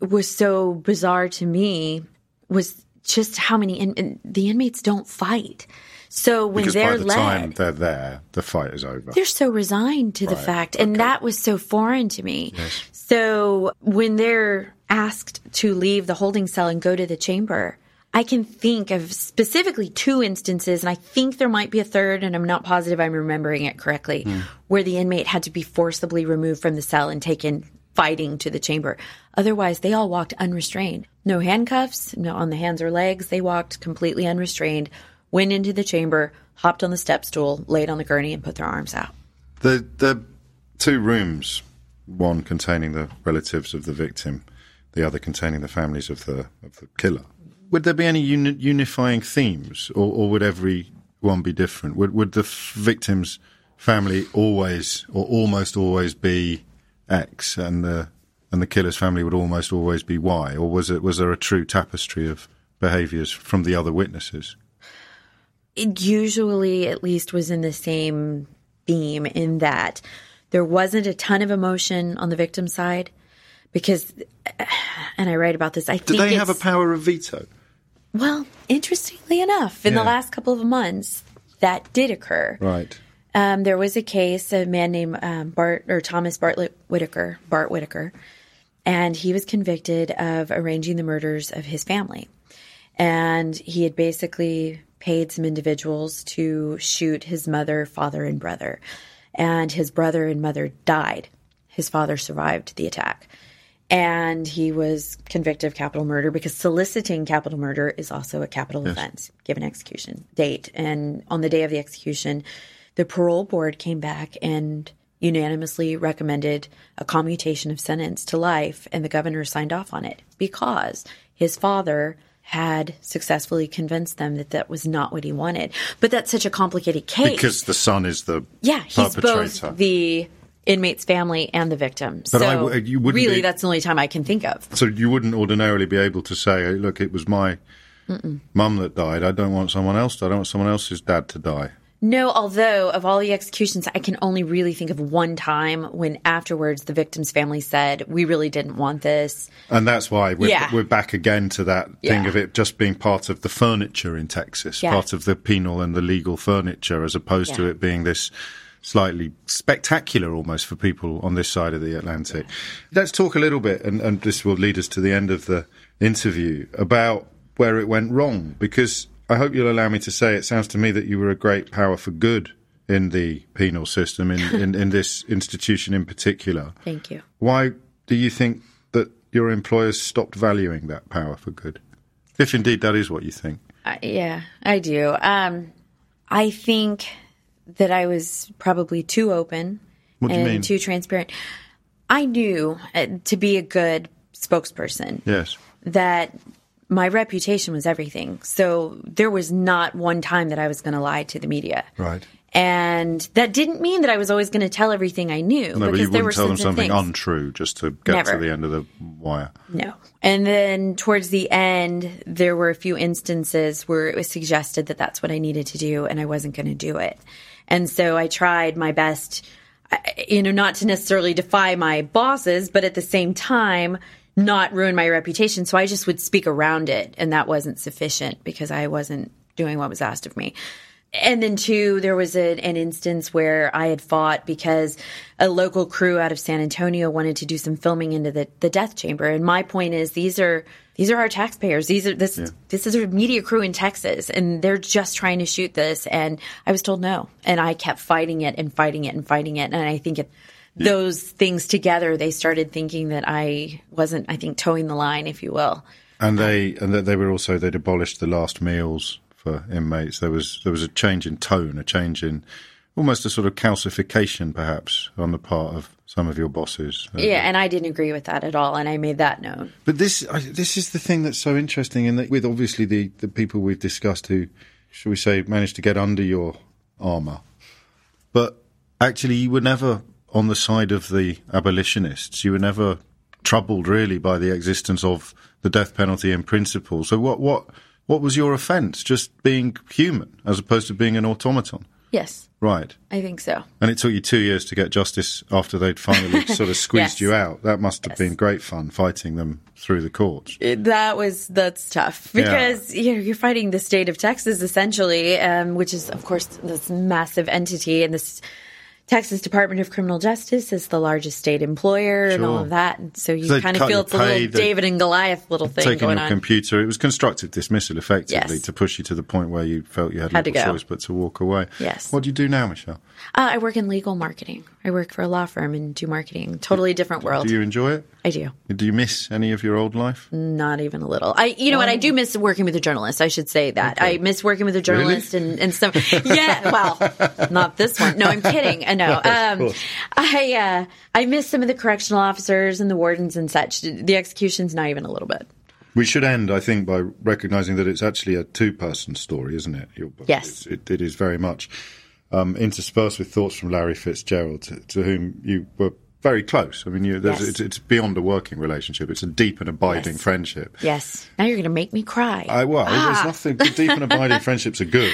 was so bizarre to me was just how many in, in, the inmates don't fight. So when because they're by the led, time they're there, the fight is over. They're so resigned to right. the fact, and okay. that was so foreign to me. Yes. So when they're asked to leave the holding cell and go to the chamber, I can think of specifically two instances, and I think there might be a third, and I'm not positive I'm remembering it correctly, mm. where the inmate had to be forcibly removed from the cell and taken fighting to the chamber. Otherwise, they all walked unrestrained. No handcuffs, no on the hands or legs. They walked completely unrestrained. Went into the chamber, hopped on the step stool, laid on the gurney, and put their arms out. The the two rooms, one containing the relatives of the victim, the other containing the families of the of the killer. Would there be any uni- unifying themes, or, or would every one be different? Would would the f- victim's family always, or almost always, be X and the and the killer's family would almost always be Y, or was it was there a true tapestry of behaviours from the other witnesses? It usually, at least, was in the same theme in that there wasn't a ton of emotion on the victim's side because, and I write about this, I think Did they have a power of veto? Well, interestingly enough, in yeah. the last couple of months, that did occur. Right. Um, there was a case, a man named um, Bart or Thomas Bartlett Whitaker, Bart Whitaker, and he was convicted of arranging the murders of his family. And he had basically paid some individuals to shoot his mother, father, and brother. And his brother and mother died. His father survived the attack. And he was convicted of capital murder because soliciting capital murder is also a capital yes. offense, given execution date. And on the day of the execution, the parole board came back and unanimously recommended a commutation of sentence to life, and the governor signed off on it because his father had successfully convinced them that that was not what he wanted. But that's such a complicated case. Because the son is the yeah, he's perpetrator. Both the inmate's family and the victim. But so I w- you wouldn't really, be, that's the only time I can think of. So you wouldn't ordinarily be able to say, look, it was my Mm-mm. mum that died. I don't want someone else. I don't want someone else's dad to die. No, although of all the executions, I can only really think of one time when afterwards the victim's family said, we really didn't want this. And that's why we're, yeah. we're back again to that yeah. thing of it just being part of the furniture in Texas, yeah. part of the penal and the legal furniture, as opposed yeah. to it being this slightly spectacular almost for people on this side of the Atlantic. Yeah. Let's talk a little bit, and, and this will lead us to the end of the interview, about where it went wrong, because I hope you'll allow me to say it sounds to me that you were a great power for good in the penal system, in, in, in this institution in particular. Thank you. Why do you think that your employers stopped valuing that power for good? If indeed that is what you think. Uh, yeah, I do. Um, I think that I was probably too open what do and you mean? Too transparent. I knew uh, to be a good spokesperson. Yes. That my reputation was everything. So there was not one time that I was going to lie to the media. Right. And that didn't mean that I was always going to tell everything I knew. No, because but you there wouldn't were tell them something things. Untrue just to get Never. To the end of the wire. No. And then towards the end, there were a few instances where it was suggested that that's what I needed to do, and I wasn't going to do it. And so I tried my best, you know, not to necessarily defy my bosses, but at the same time, not ruin my reputation. So I just would speak around it, and that wasn't sufficient because I wasn't doing what was asked of me. And then, two, there was a, an instance where I had fought because a local crew out of San Antonio wanted to do some filming into the, the death chamber. And my point is, these are these are our taxpayers. These are this yeah. this is a media crew in Texas, and they're just trying to shoot this. And I was told no, and I kept fighting it and fighting it and fighting it. And I think it. Yeah. Those things together, they started thinking that I wasn't, I think, towing the line, if you will. And they and they were also, they'd abolished the last meals for inmates. There was there was a change in tone, a change in almost a sort of calcification, perhaps, on the part of some of your bosses. Yeah, and I didn't agree with that at all, and I made that known. But this I, this is the thing that's so interesting, in that with obviously the, the people we've discussed who, shall we say, managed to get under your armour. But actually, you were never on the side of the abolitionists. You were never troubled, really, by the existence of the death penalty in principle. So what what, what was your offence? Just being human as opposed to being an automaton? Yes. Right. I think so. And it took you two years to get justice after they'd finally sort of squeezed yes. you out. That must have yes. been great fun, fighting them through the courts. It, that was, that's tough. Because yeah. you know, you're fighting the state of Texas, essentially, um, which is, of course, this massive entity, and this Texas Department of Criminal Justice is the largest state employer sure. and all of that. And so you kind of feel it's a little David and Goliath little thing going on. Taking your computer. It was constructive dismissal, effectively, yes. to push you to the point where you felt you had, had little to choice but to walk away. Yes. What do you do now, Michelle? Uh, I work in legal marketing. I work for a law firm and do marketing. Totally different world. Do you enjoy it? I do. Do you miss any of your old life? Not even a little. I, you know, oh. what? I do miss working with a journalist. I should say that. Okay. I miss working with a journalist really? and, and some. Yeah, well, not this one. No, I'm kidding. I know. No, um, I uh, I miss some of the correctional officers and the wardens and such. The executions, not even a little bit. We should end, I think, by recognizing that it's actually a two-person story, isn't it? Your book. Yes, it, it is very much um, interspersed with thoughts from Larry Fitzgerald, to, to whom you were very close. I mean, you, there's, yes. it's, it's beyond a working relationship. It's a deep and abiding yes. friendship. Yes. Now you're going to make me cry. I will. Ah. There's nothing. Deep and abiding friendships are good.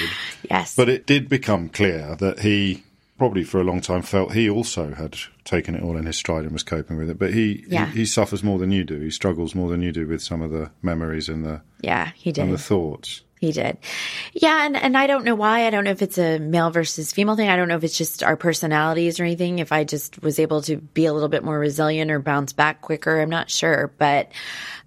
Yes. But it did become clear that he probably for a long time felt he also had taken it all in his stride and was coping with it. But he, yeah. he, he suffers more than you do. He struggles more than you do with some of the memories and the yeah, he did. and the thoughts. He did. Yeah, and, and I don't know why. I don't know if it's a male versus female thing. I don't know if it's just our personalities or anything. If I just was able to be a little bit more resilient or bounce back quicker, I'm not sure. But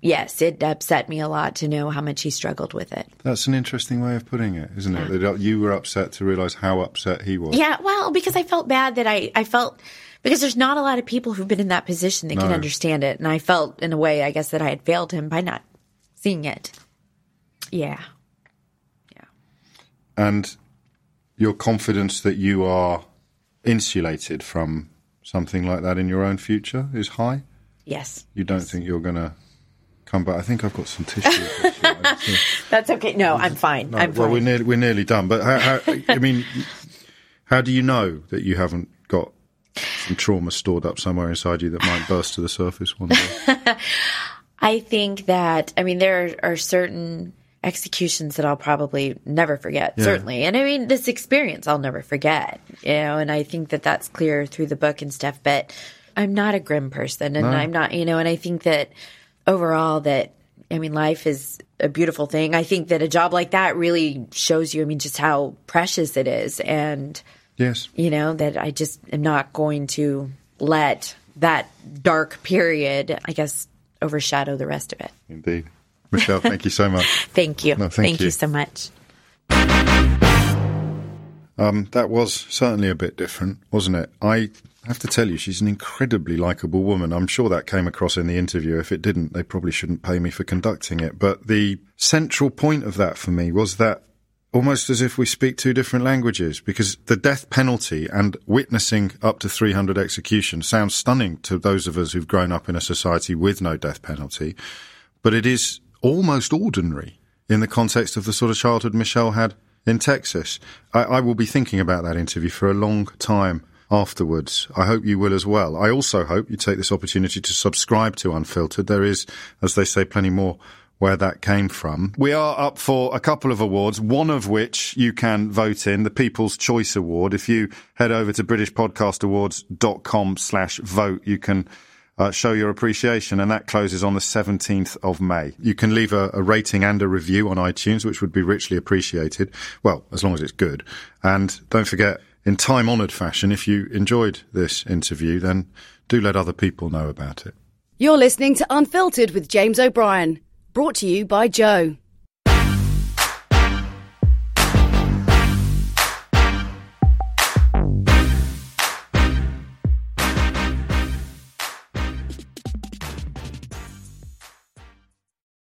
yes, it upset me a lot to know how much he struggled with it. That's an interesting way of putting it, isn't it? Yeah. That you were upset to realize how upset he was. Yeah, well, because I felt bad that I, I felt... Because there's not a lot of people who've been in that position that no. can understand it. And I felt, in a way, I guess, that I had failed him by not seeing it. Yeah. And your confidence that you are insulated from something like that in your own future is high? Yes. You don't yes. think you're going to come back? I think I've got some tissue. That's okay. No, I'm fine. No, I'm well, fine. Well, we're nearly, we're nearly done. But, how, how, I mean, how do you know that you haven't got some trauma stored up somewhere inside you that might burst to the surface one day? I think that, I mean, there are certain... executions that I'll probably never forget, yeah. certainly. And I mean, this experience I'll never forget, you know, and I think that that's clear through the book and stuff, but I'm not a grim person and no. I'm not, you know, and I think that overall that, I mean, life is a beautiful thing. I think that a job like that really shows you, I mean, just how precious it is. And, yes, you know, that I just am not going to let that dark period, I guess, overshadow the rest of it. Indeed. Michelle, thank you so much. Thank you. No, thank thank you. you so much. Um, that was certainly a bit different, wasn't it? I have to tell you, she's an incredibly likeable woman. I'm sure that came across in the interview. If it didn't, they probably shouldn't pay me for conducting it. But the central point of that for me was that almost as if we speak two different languages, because the death penalty and witnessing up to three hundred executions sounds stunning to those of us who've grown up in a society with no death penalty, but it is almost ordinary in the context of the sort of childhood Michelle had in Texas. I, I will be thinking about that interview for a long time afterwards. I hope you will as well. I also hope you take this opportunity to subscribe to Unfiltered. There is, as they say, plenty more where that came from. We are up for a couple of awards, one of which you can vote in, the People's Choice Award. If you head over to britishpodcastawards.com slash vote, you can Uh, show your appreciation, and that closes on the seventeenth of May. You can leave a, a rating and a review on iTunes, which would be richly appreciated, well, as long as it's good. And don't forget, in time-honoured fashion, if you enjoyed this interview, then do let other people know about it. You're listening to Unfiltered with James O'Brien, brought to you by Joe.